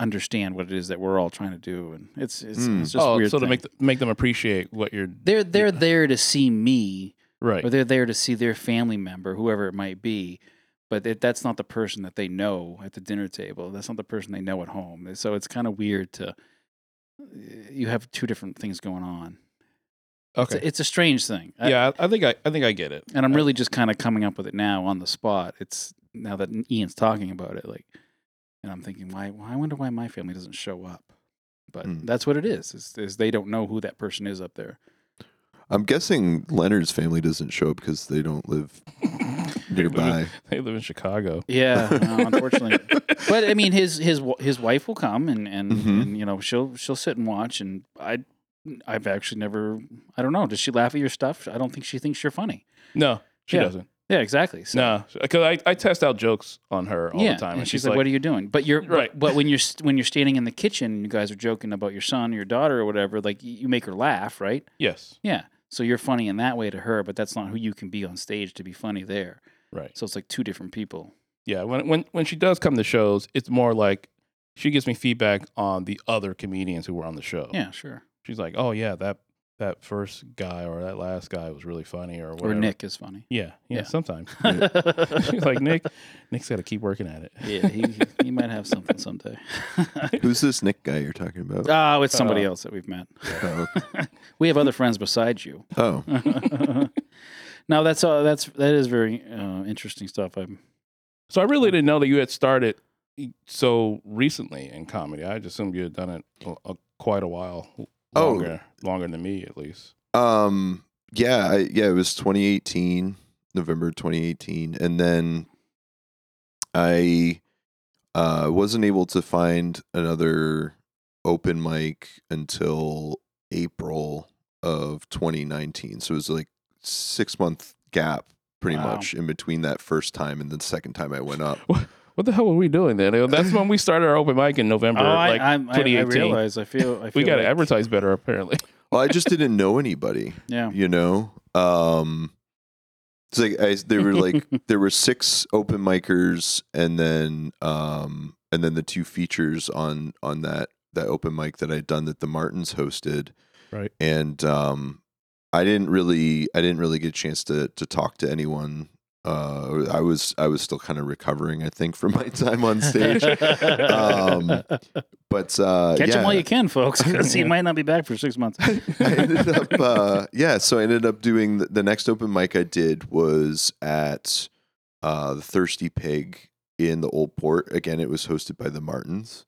understand what it is that we're all trying to do, and it's just weird. So to make them appreciate what you're. They're there to see me, right? Or they're there to see their family member, whoever it might be, but that's not the person that they know at the dinner table. That's not the person they know at home. So it's kind of weird you have two different things going on. Okay. It's a strange thing. Yeah, I think I get it. And I'm really just kind of coming up with it now on the spot. It's now that Ian's talking about it, like, and I'm thinking, why I wonder why my family doesn't show up. But that's what it is. Is they don't know who that person is up there. I'm guessing Leonard's family doesn't show up because they don't live nearby. They live in Chicago. Yeah, no, unfortunately. But I mean, his wife will come and you know, she'll sit and watch. And I've actually never. I don't know. Does she laugh at your stuff? I don't think she thinks you're funny. No, she doesn't. Yeah, exactly. So. No, because I test out jokes on her all the time, and she's like, "What are you doing?" But you're right. But when you're standing in the kitchen, and you guys are joking about your son or your daughter or whatever. Like you make her laugh, right? Yes. Yeah. So you're funny in that way to her, but that's not who you can be on stage to be funny there. Right. So it's like two different people. Yeah. When she does come to shows, it's more like she gives me feedback on the other comedians who were on the show. Yeah, sure. She's like, "Oh yeah, that first guy or that last guy was really funny," or whatever. Or Nick is funny. Yeah. Sometimes. She's like, Nick's got to keep working at it. Yeah, he might have something someday. Who's this Nick guy you're talking about? Oh, it's somebody else that we've met. Yeah. We have other friends besides you. Oh. No, that is very interesting stuff. So I really didn't know that you had started so recently in comedy. I just assumed you had done it quite a while. Longer than me, at least. It was 2018, November 2018, and then I wasn't able to find another open mic until April of 2019. So it was like 6-month gap, pretty much, in between that first time and the second time I went up. What the hell were we doing then? That's when we started our open mic in November, 2018. I realize. I feel we got to advertise better, apparently. Well, I just didn't know anybody. Yeah, you know, it's like there were 6 open micers, and then the 2 features on that open mic that I'd done that the Martins hosted, right? And I didn't really get a chance to talk to anyone. I was still kind of recovering, I think, from my time on stage. Catch him while you can, folks, because he might not be back for 6 months. I ended up doing the next open mic I did was at the Thirsty Pig in the Old Port. Again, it was hosted by the Martins.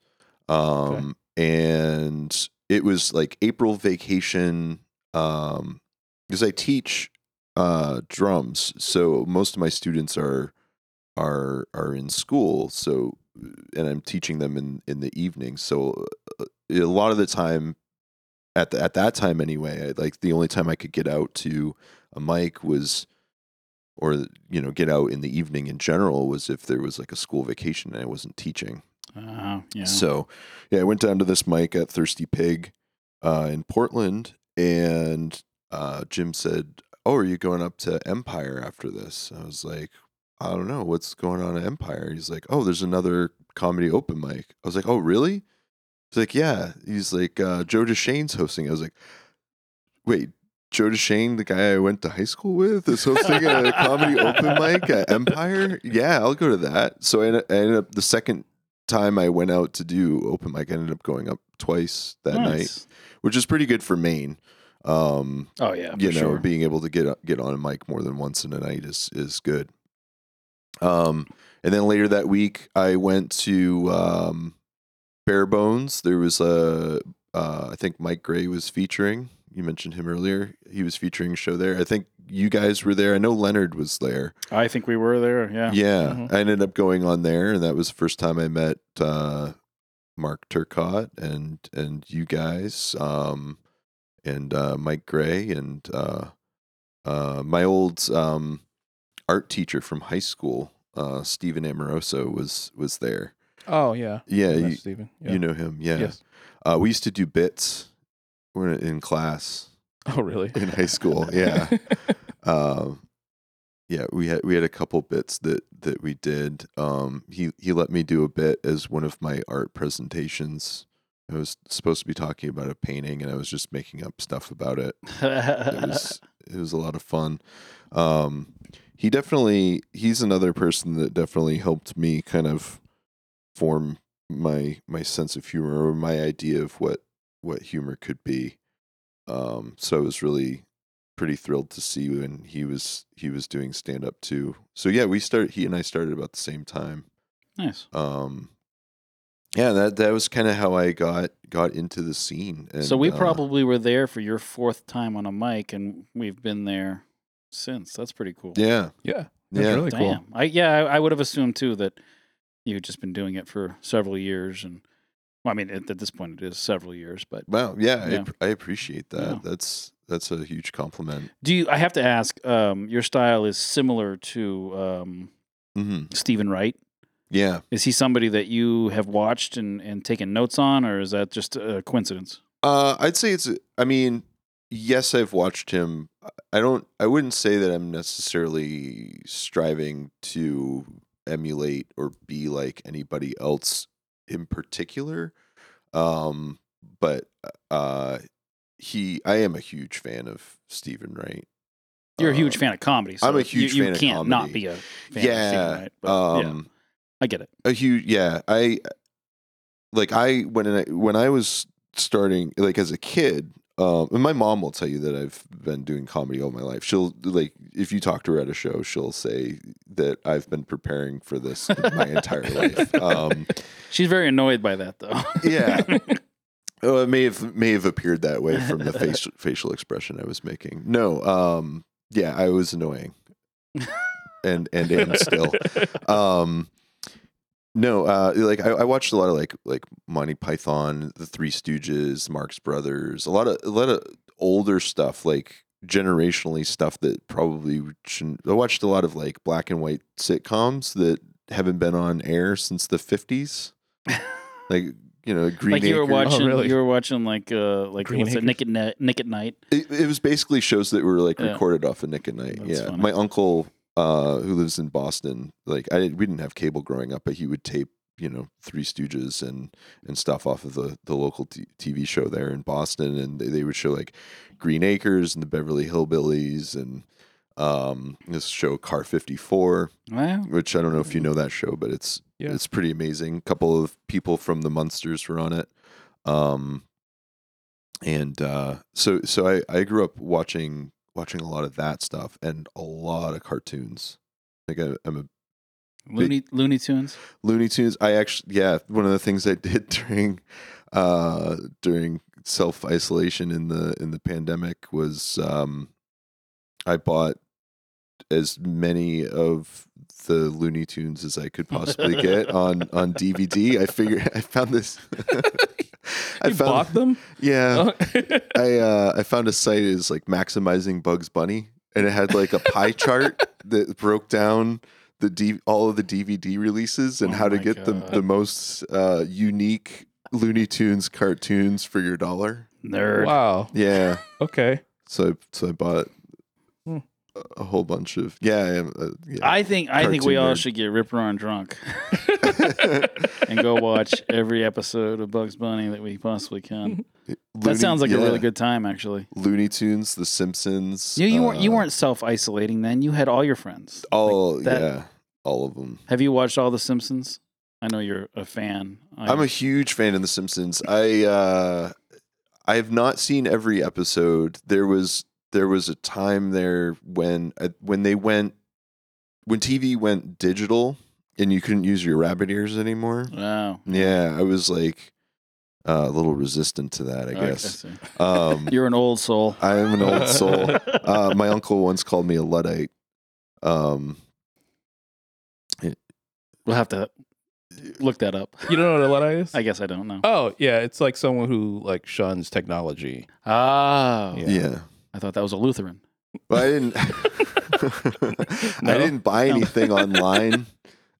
And it was like April vacation, because I teach drums, so most of my students are in school, so, and I'm teaching them in the evening, so a lot of the time at that time anyway, the only time I could get out to a mic was, or you know, get out in the evening in general, was if there was like a school vacation and I wasn't teaching. So I went down to this mic at Thirsty Pig in Portland, and Jim said, "Oh, are you going up to Empire after this?" I was like, "I don't know. What's going on at Empire?" He's like, "Oh, there's another comedy open mic." I was like, "Oh, really?" He's like, "Yeah." He's like, "Joe Deshane's hosting." I was like, "Wait, Joe Deshane, the guy I went to high school with, is hosting a comedy open mic at Empire? Yeah, I'll go to that." So I ended up, the second time I went out to do open mic, I ended up going up twice that night, which is pretty good for Maine. Being able to get on a mic more than once in a night is good. And then later that week I went to Bare Bones. There was a I think Mike Gray was featuring. You mentioned him earlier. He was featuring a show there. I think you guys were there. I know Leonard was there. I think we were there. Yeah. Yeah. Mm-hmm. I ended up going on there, and that was the first time I met Mark Turcotte and you guys. And Mike Gray, and my old art teacher from high school, Stephen Amoroso, was there. Oh yeah, yeah, Stephen. Yeah. You know him, yeah. Yes. We used to do bits in class. Oh really? In high school, yeah. We had a couple bits that we did. He let me do a bit as one of my art presentations. I was supposed to be talking about a painting, and I was just making up stuff about it. It was a lot of fun. He's another person that definitely helped me kind of form my sense of humor, or my idea of what humor could be. So I was really pretty thrilled to see when he was doing stand up too. So yeah, he and I started about the same time. Nice. Yeah, that was kind of how I got into the scene. And, so we probably were there for your fourth time on a mic, and we've been there since. That's pretty cool. Yeah. Yeah. That's really cool. I would have assumed, too, that you'd just been doing it for several years. And well, I mean, at this point, it is several years. But wow, yeah. I appreciate that. Yeah. That's a huge compliment. I have to ask, your style is similar to Stephen Wright. Yeah. Is he somebody that you have watched and taken notes on, or is that just a coincidence? I'd say yes, I've watched him. I wouldn't say that I'm necessarily striving to emulate or be like anybody else in particular. I am a huge fan of Stephen Wright. You're a huge fan of comedy. So I'm a huge fan of comedy. You can't not be a fan of Stephen Wright. But, I get it. When I was starting, like as a kid, and my mom will tell you that I've been doing comedy all my life. She'll if you talk to her at a show, she'll say that I've been preparing for this my entire life. She's very annoyed by that, though. Yeah. Oh, it may have appeared that way from the facial expression I was making. No. Yeah, I was annoying, and am still. No, I watched a lot of like Monty Python, The Three Stooges, Marx Brothers, a lot of older stuff, like generationally stuff that probably shouldn't. I watched a lot of like black and white sitcoms that haven't been on air since the '50s, like Green. Like you were watching, Nick at Night. It was basically shows that were recorded off of Nick at Night. That's funny. My uncle, who lives in Boston, we didn't have cable growing up, but he would tape, Three Stooges and stuff off of the local TV show there in Boston, and they would show like Green Acres and the Beverly Hillbillies and this show Car 54, wow, which I don't know if you know that show, but it's pretty amazing. A couple of people from the Munsters were on it, so I grew up watching a lot of that stuff and a lot of cartoons. Like I'm a Looney Tunes. Looney Tunes. I actually, one of the things I did during self isolation in the pandemic was I bought as many of the Looney Tunes as I could possibly get on DVD. I found this. Bought them? Yeah. Oh. I found a site is like Maximizing Bugs Bunny, and it had like a pie chart that broke down the all of the DVD releases and how to get the most unique Looney Tunes cartoons for your dollar. Nerd. Wow. Yeah. Okay. So I bought a whole bunch of I think we all should get rip-roaring drunk and go watch every episode of Bugs Bunny that we possibly can. That sounds like a really good time, actually. Looney Tunes, The Simpsons. You weren't self-isolating then. You had all your friends. All of them. Have you watched all The Simpsons? I know you're a fan. I'm a huge fan of The Simpsons. I have not seen every episode. There was a time there when TV went digital and you couldn't use your rabbit ears anymore. Wow. Yeah, I was like a little resistant to that, I guess. You're an old soul. I am an old soul. My uncle once called me a Luddite. We'll have to look that up. You don't know what a Luddite is? I guess I don't know. Oh, yeah, it's like someone who shuns technology. Oh. Yeah. I thought that was a Lutheran. But I didn't. I didn't buy anything online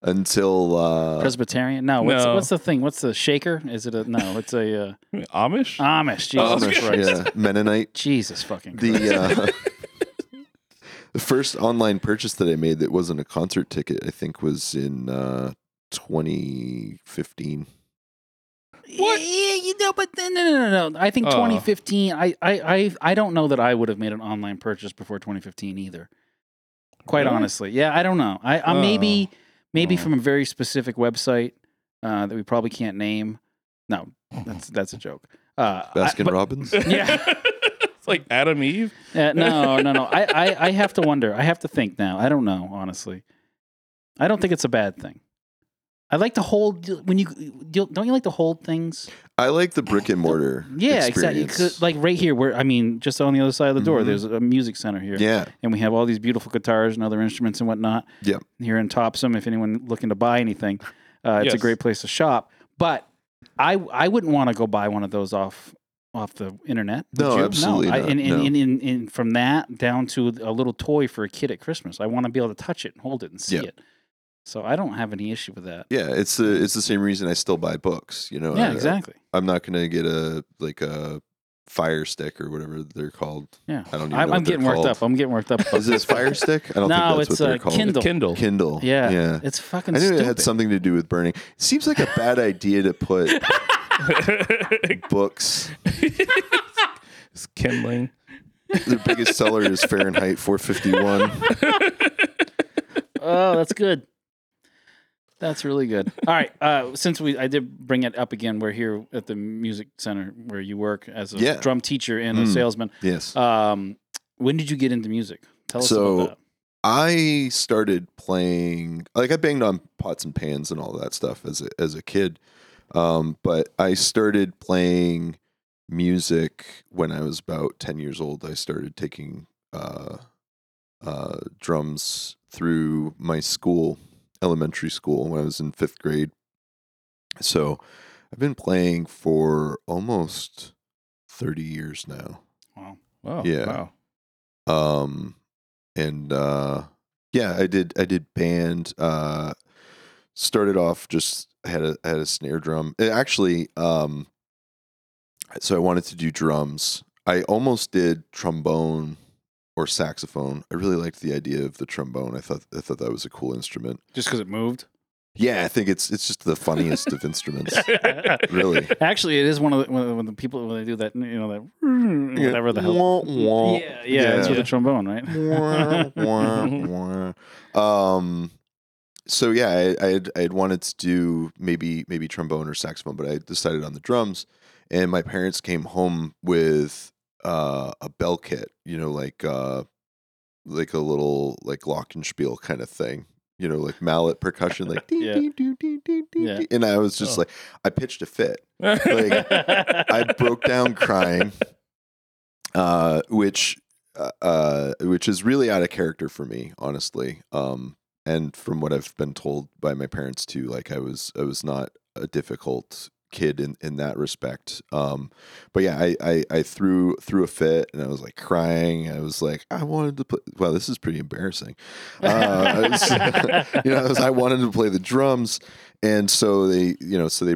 until Presbyterian. No, what's the thing? What's the shaker? Is it a no? It's a Amish. Amish. Jesus Christ. Yeah. Mennonite. Jesus fucking Christ. The first online purchase that I made that wasn't a concert ticket, I think, was in 2015. What? Yeah, but no. I think 2015. I don't know that I would have made an online purchase before 2015 either. Quite honestly, yeah, I don't know. I maybe from a very specific website that we probably can't name. No, that's a joke. Baskin Robbins. Yeah. It's like Adam Eve? No. I have to wonder. I have to think now. I don't know, honestly. I don't think it's a bad thing. I like to hold when you don't you like to hold things? I like the brick and mortar. Yeah, experience. Exactly. Like right here, where I mean, just on the other side of the door, there's a music center here. Yeah, and we have all these beautiful guitars and other instruments and whatnot. Yeah, here in Topsham, if anyone looking to buy anything, it's a great place to shop. But I wouldn't want to go buy one of those off the internet. No, you? Absolutely no. Not. And from that down to a little toy for a kid at Christmas, I want to be able to touch it and hold it and see it. So I don't have any issue with that. Yeah, it's the same reason I still buy books, you know. Yeah, exactly. I'm not going to get a Fire Stick or whatever they're called. Yeah. I don't even know what they're called. I'm getting worked up. Is this Fire Stick? I don't think that's what they're called. Kindle. Yeah. It's fucking stupid. I knew it had something to do with burning. It seems like a bad idea to put books. It's kindling. Their biggest seller is Fahrenheit 451. Oh, that's good. That's really good. All right. Since I did bring it up again, we're here at the music center where you work as a drum teacher and a salesman. Yes. When did you get into music? Tell us about that. I started playing, I banged on pots and pans and all that stuff as a kid. But I started playing music when I was about 10 years old. I started taking drums through my school. Elementary school when I was in 5th grade. So I've been playing for almost 30 years now. Wow. Yeah. Wow. I did band, started off just had a snare drum. It actually, so I wanted to do drums. I almost did trombone or saxophone. I really liked the idea of the trombone. I thought that was a cool instrument. Just because it moved? Yeah, I think it's just the funniest of instruments. Really. Actually, it is one of the people when they do that, you know, that whatever the hell. Wah, wah. Yeah, it's with a trombone, right? Wah, wah. So yeah, I had wanted to do maybe trombone or saxophone, but I decided on the drums. And my parents came home with a bell kit, you know, like a little like glockenspiel kind of thing, you know, like mallet percussion, like dee, dee, dee, dee, dee, dee, dee. And I was just I pitched a fit. Like I broke down crying, which is really out of character for me, honestly. And from what I've been told by my parents too, like I was not a difficult kid in that respect, but yeah, I threw a fit and I was like crying. I was like, I wanted to play. Wow, this is pretty embarrassing. I wanted to play the drums, and so they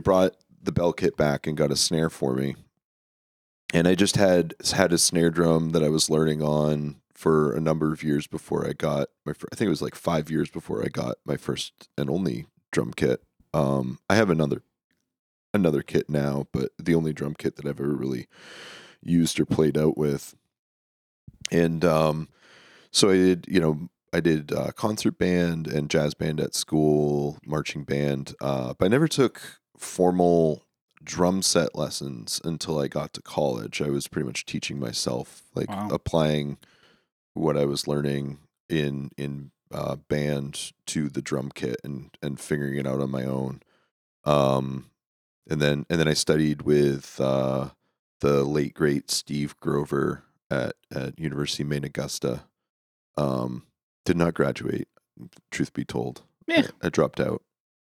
brought the bell kit back and got a snare for me, and I just had a snare drum that I was learning on for a number of years before I got my. I think it was like 5 years before I got my first and only drum kit. I have another kit now, but the only drum kit that I've ever really used or played out with. And so I did concert band and jazz band at school, marching band, but I never took formal drum set lessons until I got to college. I was pretty much teaching myself, applying what I was learning in band to the drum kit and figuring it out on my own. And then I studied with the late great Steve Grover at University of Maine Augusta. Did not graduate, truth be told. Yeah. I dropped out.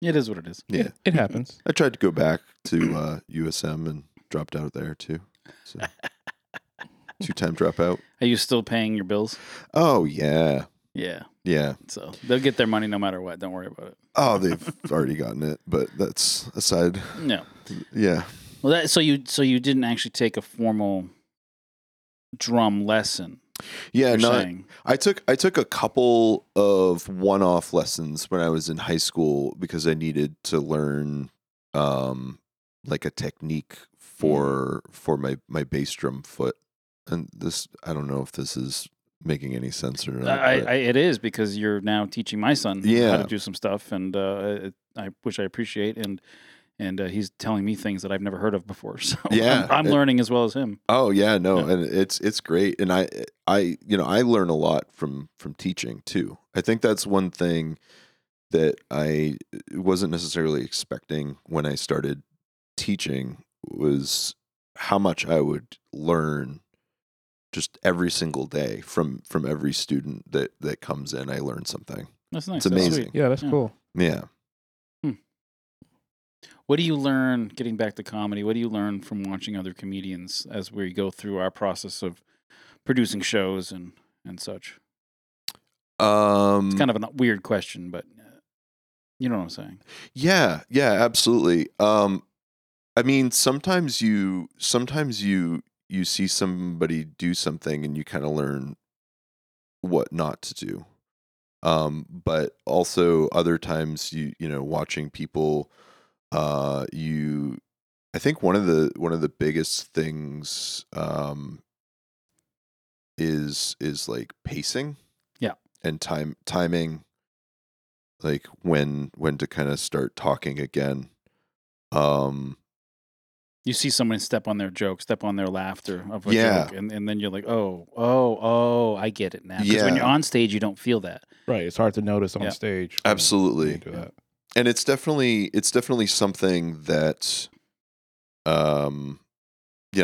It is what it is. Yeah, it happens. I tried to go back to USM and dropped out there too. So 2-time dropout. Are you still paying your bills? Oh yeah. Yeah. So they'll get their money no matter what. Don't worry about it. Oh, they've already gotten it, but that's aside. No. Yeah. Well, so you didn't actually take a formal drum lesson. Yeah, I took a couple of one-off lessons when I was in high school because I needed to learn a technique for my bass drum foot. And this, I don't know if this is making any sense or not. It is, because you're now teaching my son how to do some stuff, and I appreciate. And and he's telling me things that I've never heard of before. So yeah, I'm learning as well as him. Oh yeah, no, yeah. And it's great. And I you know, I learn a lot from teaching too. I think that's one thing that I wasn't necessarily expecting when I started teaching was how much I would learn just every single day from every student that comes in. I learn something. That's nice. It's amazing. That's yeah, that's yeah. cool. Yeah. What do you learn, getting back to comedy, what do you learn from watching other comedians as we go through our process of producing shows and such? It's kind of a weird question, but you know what I'm saying. Yeah, yeah, absolutely. I mean, sometimes you see somebody do something and you kind of learn what not to do. But also other times you know, watching people... I think one of the biggest things is like pacing, yeah, and timing, like when to kind of start talking again. You see someone step on their joke, step on their laughter of a joke, and then you're like, oh, I get it now. Because when you're on stage, you don't feel that. Right, it's hard to notice on stage. Absolutely. You do that. And it's definitely something that, you know,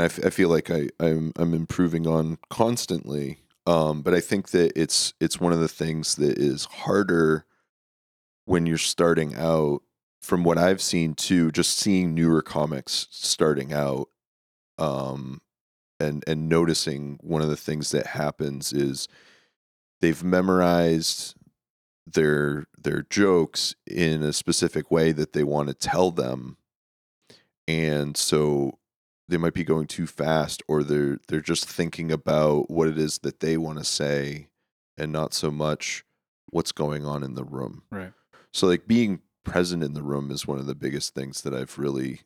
I feel like I'm improving on constantly. But I think that it's one of the things that is harder when you're starting out. From what I've seen too, just seeing newer comics starting out, and noticing one of the things that happens is they've memorized their jokes in a specific way that they want to tell them, and so they might be going too fast, or they're just thinking about what it is that they want to say and not so much what's going on in the room. Right. So like being present in the room is one of the biggest things that I've really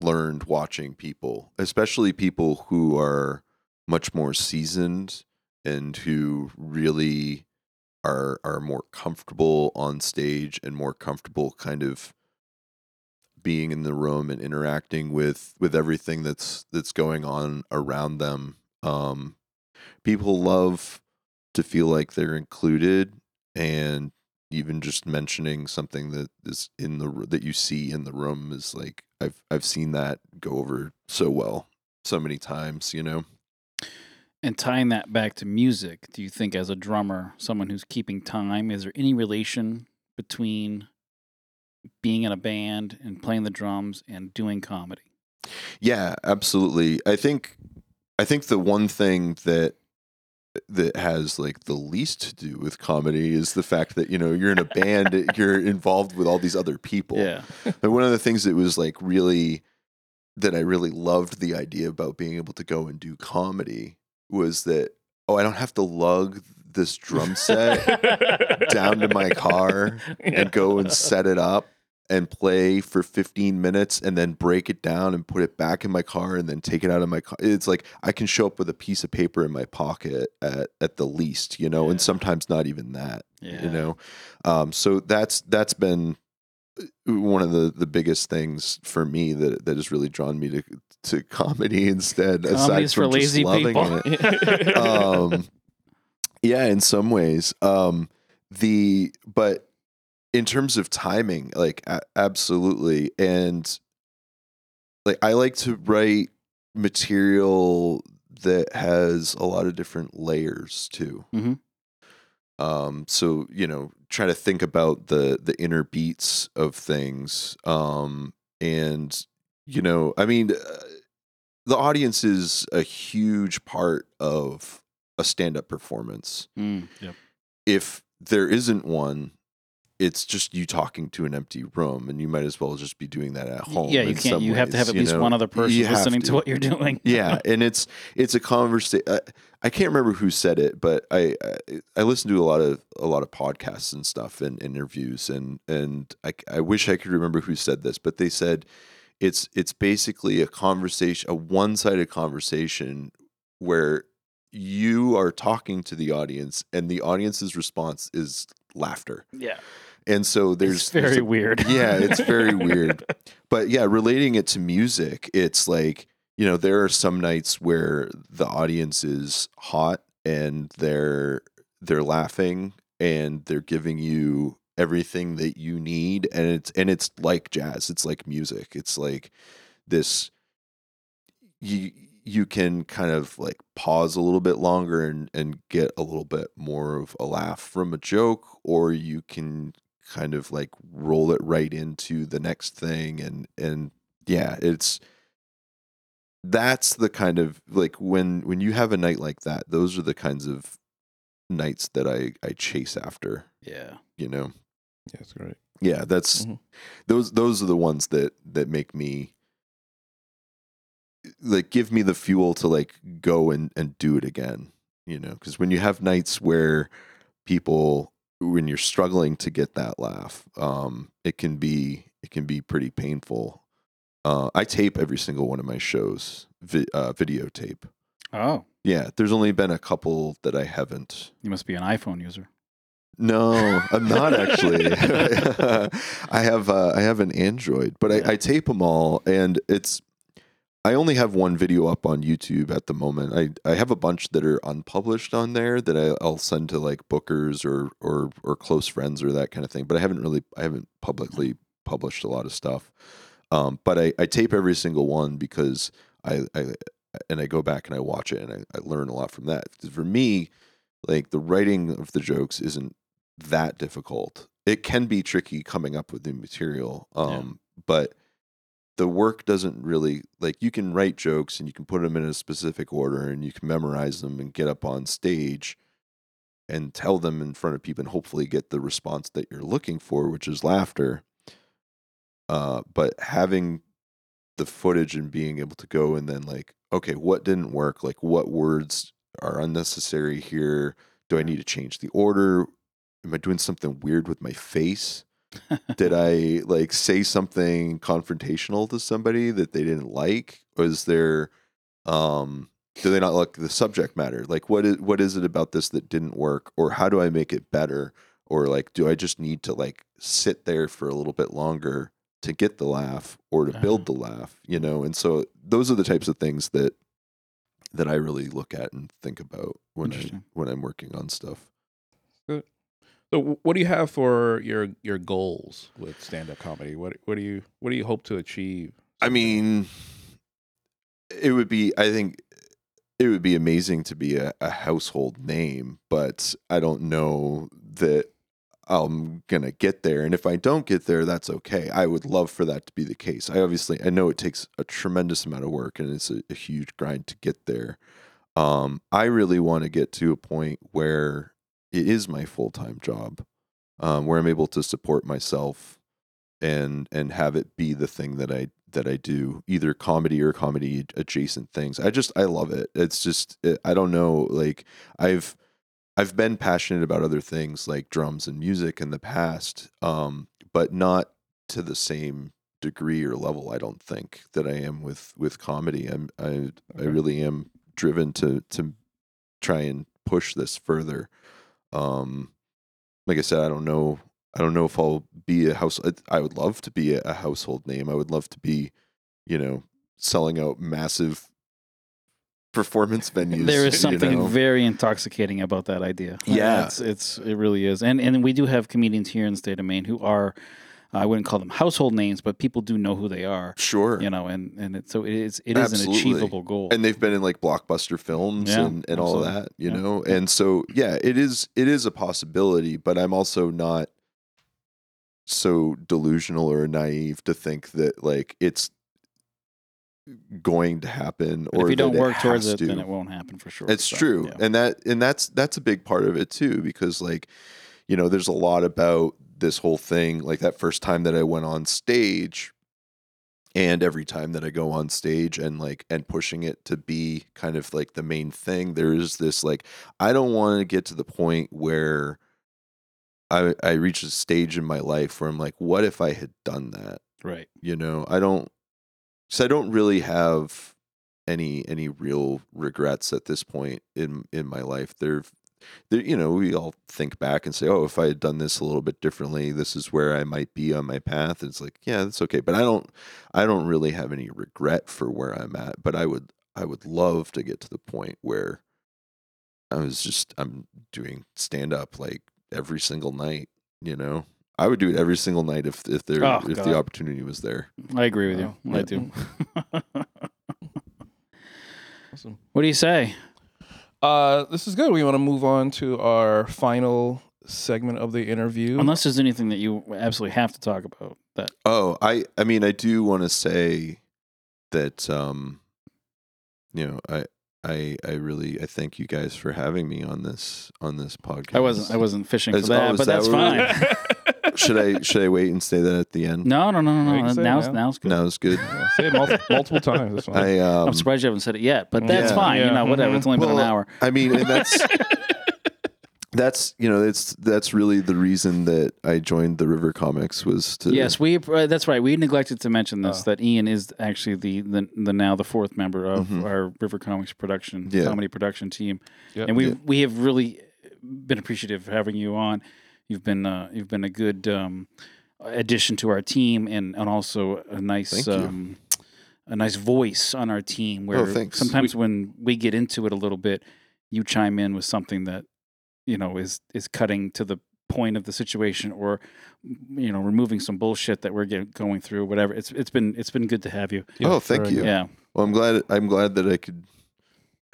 learned watching people, especially people who are much more seasoned and who really are more comfortable on stage and more comfortable kind of being in the room and interacting with everything that's going on around them. People love to feel like they're included, and even just mentioning something that is that you see in the room is like, I've seen that go over so well, so many times, you know. And tying that back to music, do you think as a drummer, someone who's keeping time, is there any relation between being in a band and playing the drums and doing comedy? Yeah, absolutely. I think the one thing that has like the least to do with comedy is the fact that, you know, you're in a band, you're involved with all these other people. Yeah. And one of the things that was like really, that I really loved the idea about being able to go and do comedy was that, I don't have to lug this drum set down to my car and go and set it up and play for 15 minutes and then break it down and put it back in my car and then take it out of my car. It's like I can show up with a piece of paper in my pocket at the least, you know, and sometimes not even that, you know. So that's been one of the biggest things for me that has really drawn me to comedy instead. Comedy's aside from for just lazy loving people. It. Yeah, in some ways. But in terms of timing, like absolutely, and like I like to write material that has a lot of different layers too. Mm-hmm. So, you know, try to think about the inner beats of things. And, you know, I mean, the audience is a huge part of a stand-up performance. Yep. If there isn't one, it's just you talking to an empty room, and you might as well just be doing that at home. Yeah, you can't. You have to have at least one other person listening to what you're doing. Yeah, and it's a conversation. I can't remember who said it, but I listen to a lot of podcasts and stuff and interviews, and I wish I could remember who said this, but they said it's basically a conversation, a one-sided conversation where you are talking to the audience, and the audience's response is laughter. Yeah. And so it's very weird. Yeah, it's very weird. But yeah, relating it to music, it's like, you know, there are some nights where the audience is hot and they're laughing and they're giving you everything that you need. And it's like jazz. It's like music. It's like this, you can kind of like pause a little bit longer and get a little bit more of a laugh from a joke, or you can kind of like roll it right into the next thing. And yeah, that's the kind of like when you have a night like that, those are the kinds of nights that I chase after. Yeah. You know? Yeah, that's great. Yeah. That's those are the ones that make me, like, give me the fuel to like go and do it again, you know? Because when you have nights where when you're struggling to get that laugh, it can be pretty painful. I tape every single one of my shows, videotape. Oh yeah. There's only been a couple that I haven't. You must be an iPhone user. No, I'm not actually. I have an Android, but yeah. I tape them all, and I only have one video up on YouTube at the moment. I have a bunch that are unpublished on there that I'll send to like bookers or close friends or that kind of thing. But I haven't publicly published a lot of stuff. But I tape every single one because I go back and I watch it and I learn a lot from that. For me, like, the writing of the jokes isn't that difficult. It can be tricky coming up with new material, but the work doesn't really, like, you can write jokes and you can put them in a specific order and you can memorize them and get up on stage and tell them in front of people and hopefully get the response that you're looking for, which is laughter. But having the footage and being able to go and then like, okay, what didn't work? Like, what words are unnecessary here? Do I need to change the order? Am I doing something weird with my face? Did I like say something confrontational to somebody that they didn't like? Was there, do they not like the subject matter? Like, what is it about this that didn't work, or how do I make it better? Or like, do I just need to like sit there for a little bit longer to get the laugh or to build the laugh, you know? And so those are the types of things that I really look at and think about when I'm working on stuff. Good. So what do you have for your goals with stand-up comedy? What do you hope to achieve? I mean, I think it would be amazing to be a household name, but I don't know that I'm going to get there. And if I don't get there, that's okay. I would love for that to be the case. I know it takes a tremendous amount of work and it's a huge grind to get there. I really want to get to a point where it is my full-time job, where I'm able to support myself and have it be the thing that I do, either comedy or comedy adjacent things. I love it. It's just, I don't know. Like, I've been passionate about other things like drums and music in the past, but not to the same degree or level, I don't think, that I am with comedy. I really am driven to try and push this further. Like I said, I don't know if I'll be a house. I would love to be a household name. I would love to be, you know, selling out massive performance venues. There is something very intoxicating about that idea. Yeah, it really is. And we do have comedians here in the state of Maine who are, I wouldn't call them household names, but people do know who they are. Sure. You know, and it is an achievable goal. And they've been in like blockbuster films and all that, you know? And so, yeah, it is a possibility, but I'm also not so delusional or naive to think that like it's going to happen, or if you don't work towards it, then it won't happen for sure. It's true. Yeah. And that's a big part of it too, because like, you know, there's a lot about this whole thing. Like that first time that I went on stage, and every time that I go on stage and pushing it to be kind of like the main thing, there is this, like, I don't want to get to the point where I reach a stage in my life where I'm like, what if I had done that? Right. You know, I don't really have any real regrets at this point in my life. There you know, we all think back and say, oh, if I had done this a little bit differently, this is where I might be on my path. And it's like, yeah, that's okay. But I don't really have any regret for where I'm at, but I would love to get to the point where I'm doing stand up like every single night, you know. I would do it every single night if the opportunity was there. I agree with you. Yeah. I do. Awesome. What do you say? This is good. We want to move on to our final segment of the interview. Unless there's anything that you absolutely have to talk about. I mean, I do want to say that, you know, I thank you guys for having me on this podcast. I wasn't fishing for that, but that's fine. Should I wait and say that at the end? No. Now's good. Say it multiple times. That's fine. I'm surprised you haven't said it yet, but that's fine. Yeah. You know, whatever. Mm-hmm. It's only been an hour. I mean, and that's really the reason that I joined the River Comics was to. Yes, that's right. We neglected to mention this that Ian is actually the now the fourth member of our River Comics production comedy production team, and we have really been appreciative of having you on. You've been a good addition to our team, and also a nice voice on our team. Where sometimes when we get into it a little bit, you chime in with something that you know is cutting to the point of the situation, or you know, removing some bullshit that we're going through. Whatever. It's been good to have you. Yeah, thank you. Yeah. Well, I'm glad that I could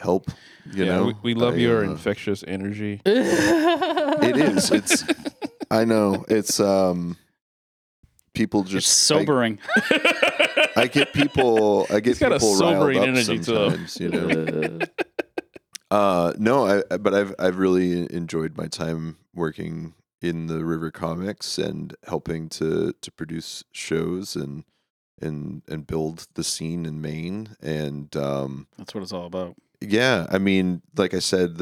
help. You know, we love your infectious energy. It is. It's. I know. It's. People just it's sobering. I get people. It's got a sobering riled up energy sometimes. To them. You know. No. But I've really enjoyed my time working in the River Comics and helping to produce shows and build the scene in Maine, and that's what it's all about. Yeah, I mean, like I said,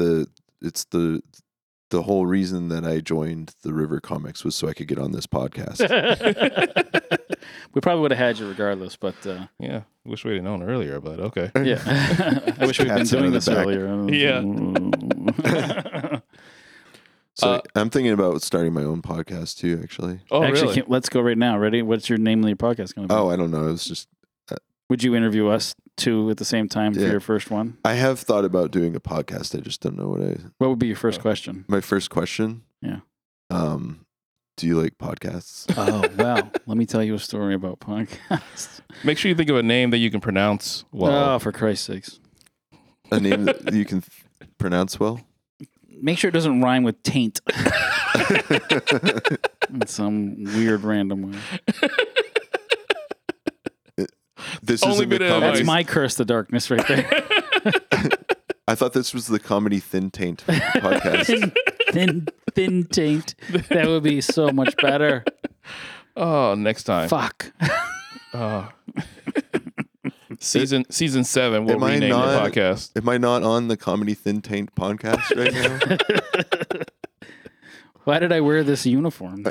the whole reason that I joined the River Comics was so I could get on this podcast. We probably would have had you regardless, but... yeah, wish we had known earlier, but okay. Yeah, I wish we'd been doing this earlier. Yeah. So I'm thinking about starting my own podcast too, actually. Oh, actually, really? Let's go right now. Ready? What's your name and your podcast going to be? Oh, I don't know. It's just... Would you interview us two at the same time for your first one? I have thought about doing a podcast. I just don't know What would be your first question? My first question? Yeah. Do you like podcasts? Oh, well, let me tell you a story about podcasts. Make sure you think of a name that you can pronounce well. Oh, for Christ's sakes. A name that you can pronounce well? Make sure it doesn't rhyme with taint. In some weird random way. This is that's my curse, the darkness, right there. I thought this was the Comedy Thin Taint podcast. thin Taint. That would be so much better. Oh, next time. Fuck. Season 7. We'll rename the podcast. Am I not on the Comedy Thin Taint podcast right now? Why did I wear this uniform?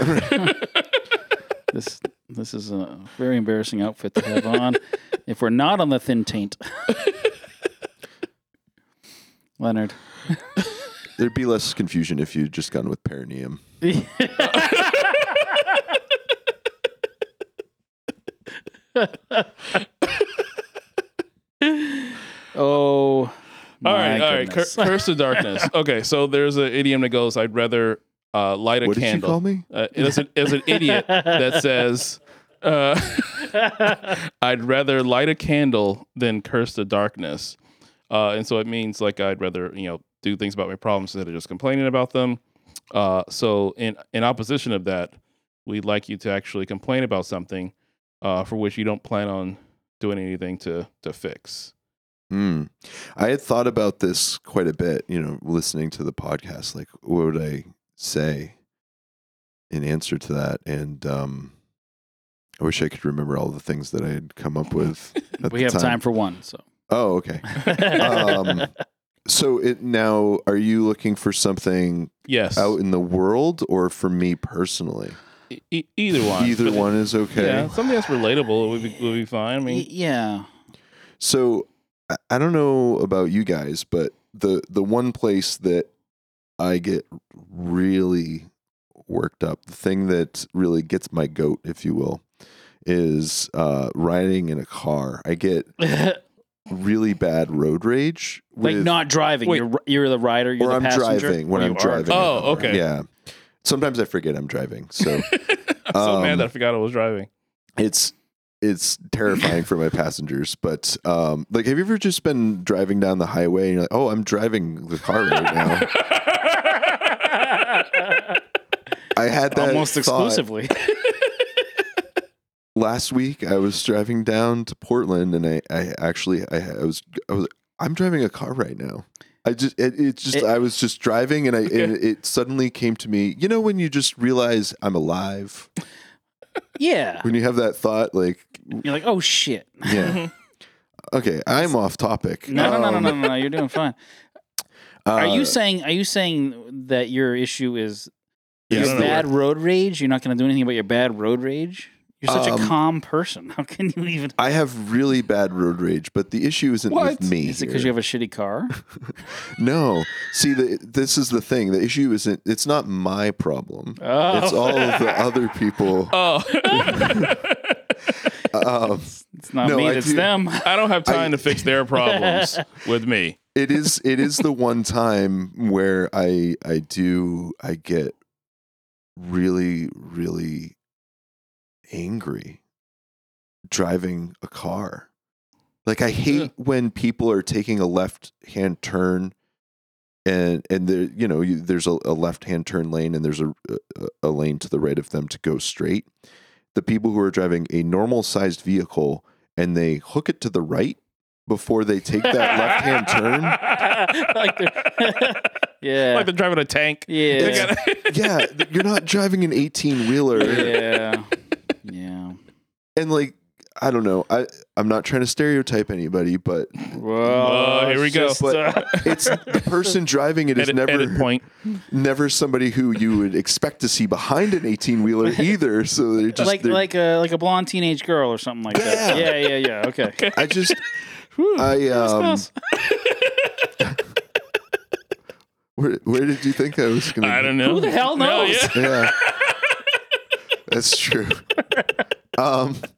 This is a very embarrassing outfit to have on if we're not on the Thin Taint. Leonard. There'd be less confusion if you'd just gone with perineum. Oh, my All right. Curse of darkness. Okay, so there's an idiom that goes, I'd rather... light a candle. What did you call me? It's an idiot that says, I'd rather light a candle than curse the darkness. And so it means like I'd rather, you know, do things about my problems instead of just complaining about them. So in opposition of that, we'd like you to actually complain about something for which you don't plan on doing anything to fix. I had thought about this quite a bit, you know, listening to the podcast. Like, what would I say in answer to that, and I wish I could remember all the things that I had come up with. We have time for one, so. Oh, okay. So now, are you looking for something out in the world or for me personally? Either one. Either one is okay. Yeah, something that's relatable would be fine. I mean, yeah. So I don't know about you guys, but the one place that I get really worked up. The thing that really gets my goat, if you will, is riding in a car. I get really bad road rage. Like not driving. Wait, you're the rider, you're the passenger? Or I'm driving when I'm driving. Oh, okay. Yeah. Sometimes I forget I'm driving. So I'm so mad that I forgot I was driving. It's terrifying for my passengers, but like, have you ever just been driving down the highway and you're like, oh, I'm driving the car right now? I had that almost exclusively. Last week, I was driving down to Portland, and I was I'm driving a car right now. I was just driving, and it suddenly came to me. You know when you just realize I'm alive. Yeah. When you have that thought, like you're like, oh shit. Yeah. Okay, I'm off topic. No. You're doing fine. Are you saying that your issue is your bad road rage? You're not going to do anything about your bad road rage? You're such a calm person. How can you even? I have really bad road rage, but the issue isn't with me. Is it because you have a shitty car? No. See, this is the thing. The issue isn't. It's not my problem. Oh. It's all of the other people. Oh. It's not me. It's them. I don't have time to fix their problems with me. It is the one time where I get really, really angry driving a car. Like I hate when people are taking a left-hand turn and there, you know, there's a left-hand turn lane and there's a lane to the right of them to go straight. The people who are driving a normal-sized vehicle and they hook it to the right before they take that left-hand turn. Like they're yeah. Like they're driving a tank. Yeah. Yeah, you're not driving an 18-wheeler. Yeah. Yeah. And like, I don't know. I'm not trying to stereotype anybody, but whoa, here we go. But it's the person driving it is never somebody who you would expect to see behind an 18-wheeler either. So they're just like a blonde teenage girl or something like that. Yeah. Okay. I just where did you think I was going to? I don't know. Who the hell knows? Yeah. That's true. But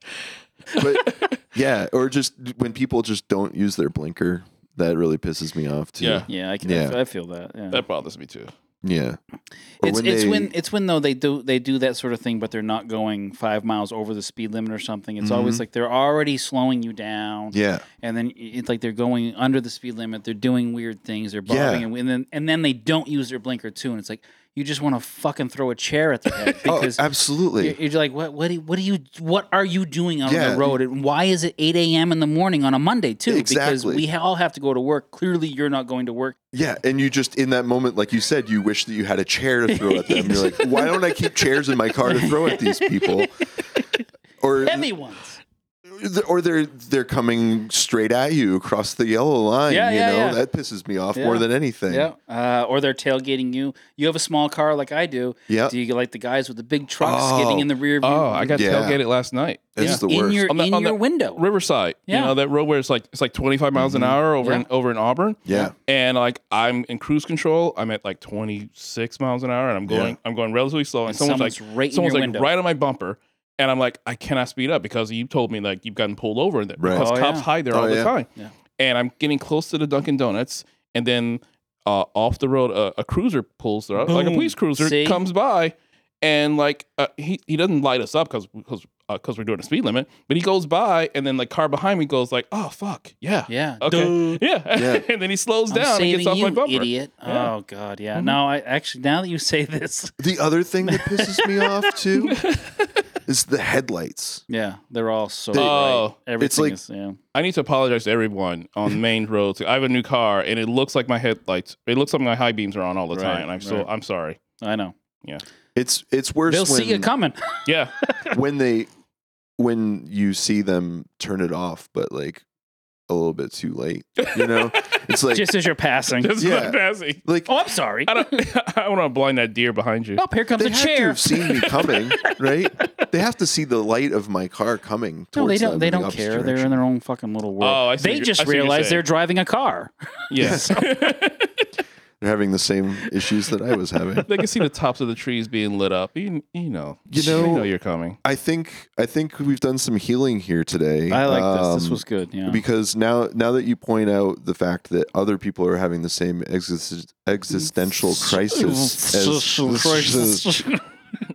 yeah, or just when people just don't use their blinker, that really pisses me off too. Yeah, I can. Yeah. I feel that. Yeah. That bothers me too. Yeah, or it's when they do that sort of thing, but they're not going 5 miles over the speed limit or something. It's always like they're already slowing you down. Yeah, and then it's like they're going under the speed limit. They're doing weird things. They're bobbing, and then they don't use their blinker too, and it's like, you just want to fucking throw a chair at the head. Because absolutely. You're like, what are you doing on the road? And why is it 8 a.m. in the morning on a Monday, too? Exactly. Because we all have to go to work. Clearly, you're not going to work. Yeah, and you just, in that moment, like you said, you wish that you had a chair to throw at them. You're like, why don't I keep chairs in my car to throw at these people? Or heavy ones. Or they're coming straight at you across the yellow line. Yeah. That pisses me off more than anything. Yeah. Or they're tailgating you. You have a small car like I do. Yeah. Do you like the guys with the big trucks getting in the rear view? Oh, I got tailgated last night. That's the worst. In your window. Riverside. Yeah. You know, that road where it's like 25 miles an hour over in Auburn. Yeah. And like I'm in cruise control. I'm at like 26 miles an hour and I'm going relatively slow. And someone's right on my bumper. And I'm like, I cannot speed up because you told me like you've gotten pulled over and that because cops hide there all the time. Yeah. And I'm getting close to the Dunkin' Donuts, and then off the road, a cruiser pulls up, like a police cruiser comes by, and like he doesn't light us up because we're doing a speed limit, but he goes by, and then like car behind me goes like, oh fuck, yeah, okay. And then he slows down and gets off my bumper. Idiot! Yeah. Oh god, yeah. Mm-hmm. No, I actually now that you say this, the other thing that pisses me off too. It's the headlights. Yeah, they're all so bright. Everything it's like, is, yeah. I need to apologize to everyone on main roads. I have a new car, and it looks like my headlights. It looks like my high beams are on all the time. And I'm sorry. I know. Yeah, it's worse. They'll see you coming. Yeah, when you see them turn it off, but like a little bit too late. You know, it's like just as you're passing. Just passing. Like, oh, I'm sorry. I want to blind that deer behind you. Oh, here comes a chair. They have to have seen me coming, right? They have to see the light of my car coming. No, they don't. They don't care. They're in their own fucking little world. Oh, I see. They just realize they're driving a car. Yes. They're having the same issues that I was having. They can see the tops of the trees being lit up. You know you're coming. I think we've done some healing here today. I like this. This was good. Yeah. Because now that you point out the fact that other people are having the same existential crisis as crisis.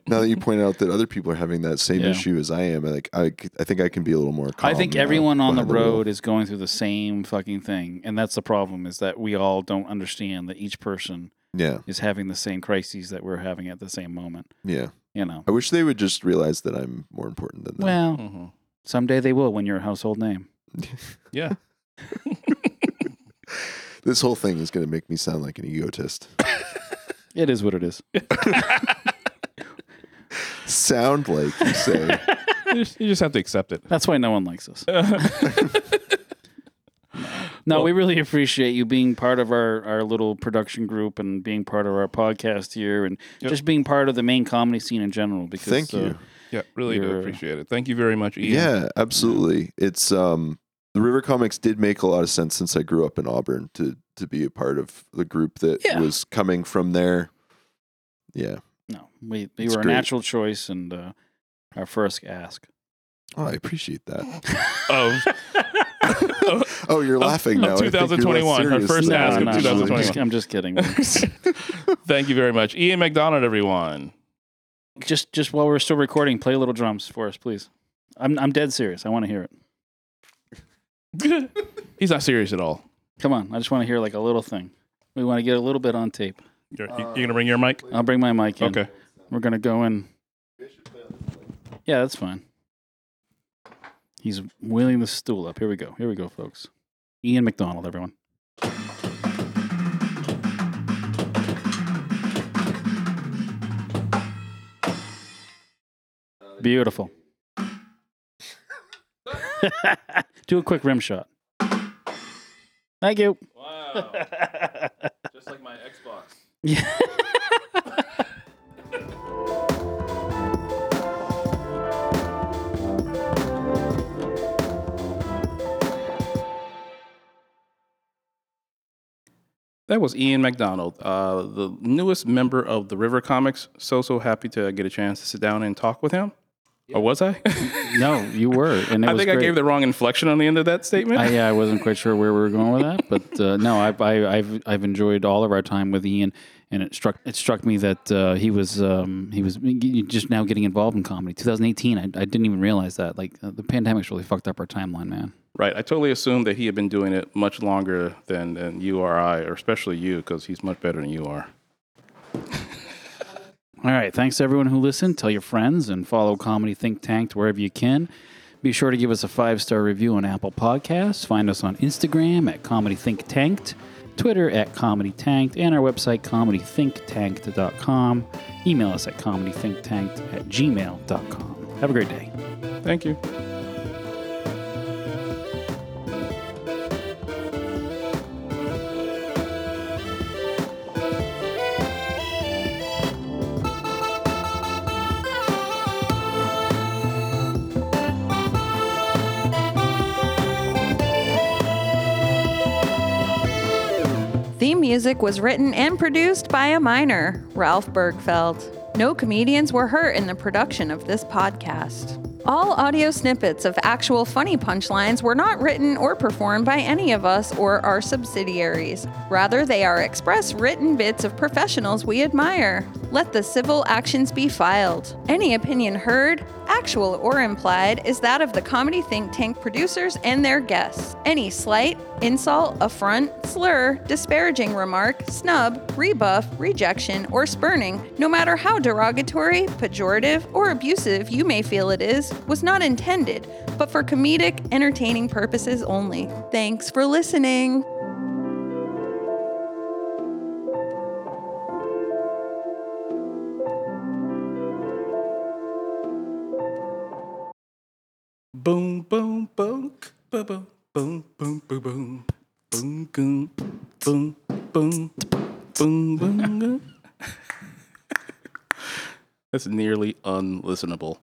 Now that you point out that other people are having that same issue as I am, I think I can be a little more calm. I think everyone on the road is going through the same fucking thing, and that's the problem, is that we all don't understand that each person is having the same crises that we're having at the same moment. Yeah. You know. I wish they would just realize that I'm more important than them. Well, someday they will when you're a household name. Yeah. This whole thing is going to make me sound like an egotist. It is what it is. Sound like you say. You just have to accept it. That's why no one likes us. We really appreciate you being part of our little production group and being part of our podcast here and just being part of the Maine comedy scene in general. Because thank you. Yeah, really do appreciate it. Thank you very much, Ian. Yeah, absolutely. It's the River Comics did make a lot of sense since I grew up in Auburn to be a part of the group that was coming from there. Yeah. No, we were a natural choice and our first ask. Oh, I appreciate that. Oh, you're laughing now. 2021, our first ask of 2021. I'm just kidding. Thank you very much. Ian McDonald, everyone. Just while we're still recording, play a little drums for us, please. I'm dead serious. I want to hear it. He's not serious at all. Come on. I just want to hear like a little thing. We want to get a little bit on tape. You're going to bring your mic? I'll bring my mic in. Okay. We're going to go in. Yeah, that's fine. He's wheeling the stool up. Here we go, folks. Ian McDonald, everyone. Beautiful. Do a quick rim shot. Thank you. Wow. Just like my Xbox. Yeah. That was Ian McDonald, the newest member of the River Comics. So happy to get a chance to sit down and talk with him. Yeah. Or was I? No, you were. And I think I gave the wrong inflection on the end of that statement. I wasn't quite sure where we were going with that, but no, I've enjoyed all of our time with Ian, and it struck me that he was just now getting involved in comedy. 2018, I didn't even realize that. Like the pandemic's really fucked up our timeline, man. Right, I totally assumed that he had been doing it much longer than you or I, or especially you, because he's much better than you are. All right, thanks to everyone who listened. Tell your friends and follow Comedy Think Tank wherever you can. Be sure to give us a 5-star review on Apple Podcasts. Find us on Instagram at Comedy Think Tanked, Twitter at Comedy Tanked, and our website, comedythinktanked.com. Email us at comedythinktanked@gmail.com. Have a great day. Thank you. Theme music was written and produced by a minor, Ralph Bergfeld. No comedians were hurt in the production of this podcast. All audio snippets of actual funny punchlines were not written or performed by any of us or our subsidiaries. Rather, they are express written bits of professionals we admire. Let the civil actions be filed. Any opinion heard, actual or implied, is that of the Comedy Think Tank producers and their guests. Any slight, insult, affront, slur, disparaging remark, snub, rebuff, rejection, or spurning, no matter how derogatory, pejorative, or abusive you may feel it is, was not intended, but for comedic, entertaining purposes only. Thanks for listening. Boom, boom, boom, boom, boom. Boom, boom, boom, boom, boom, boom, boom, boom, boom, boom. That's nearly unlistenable.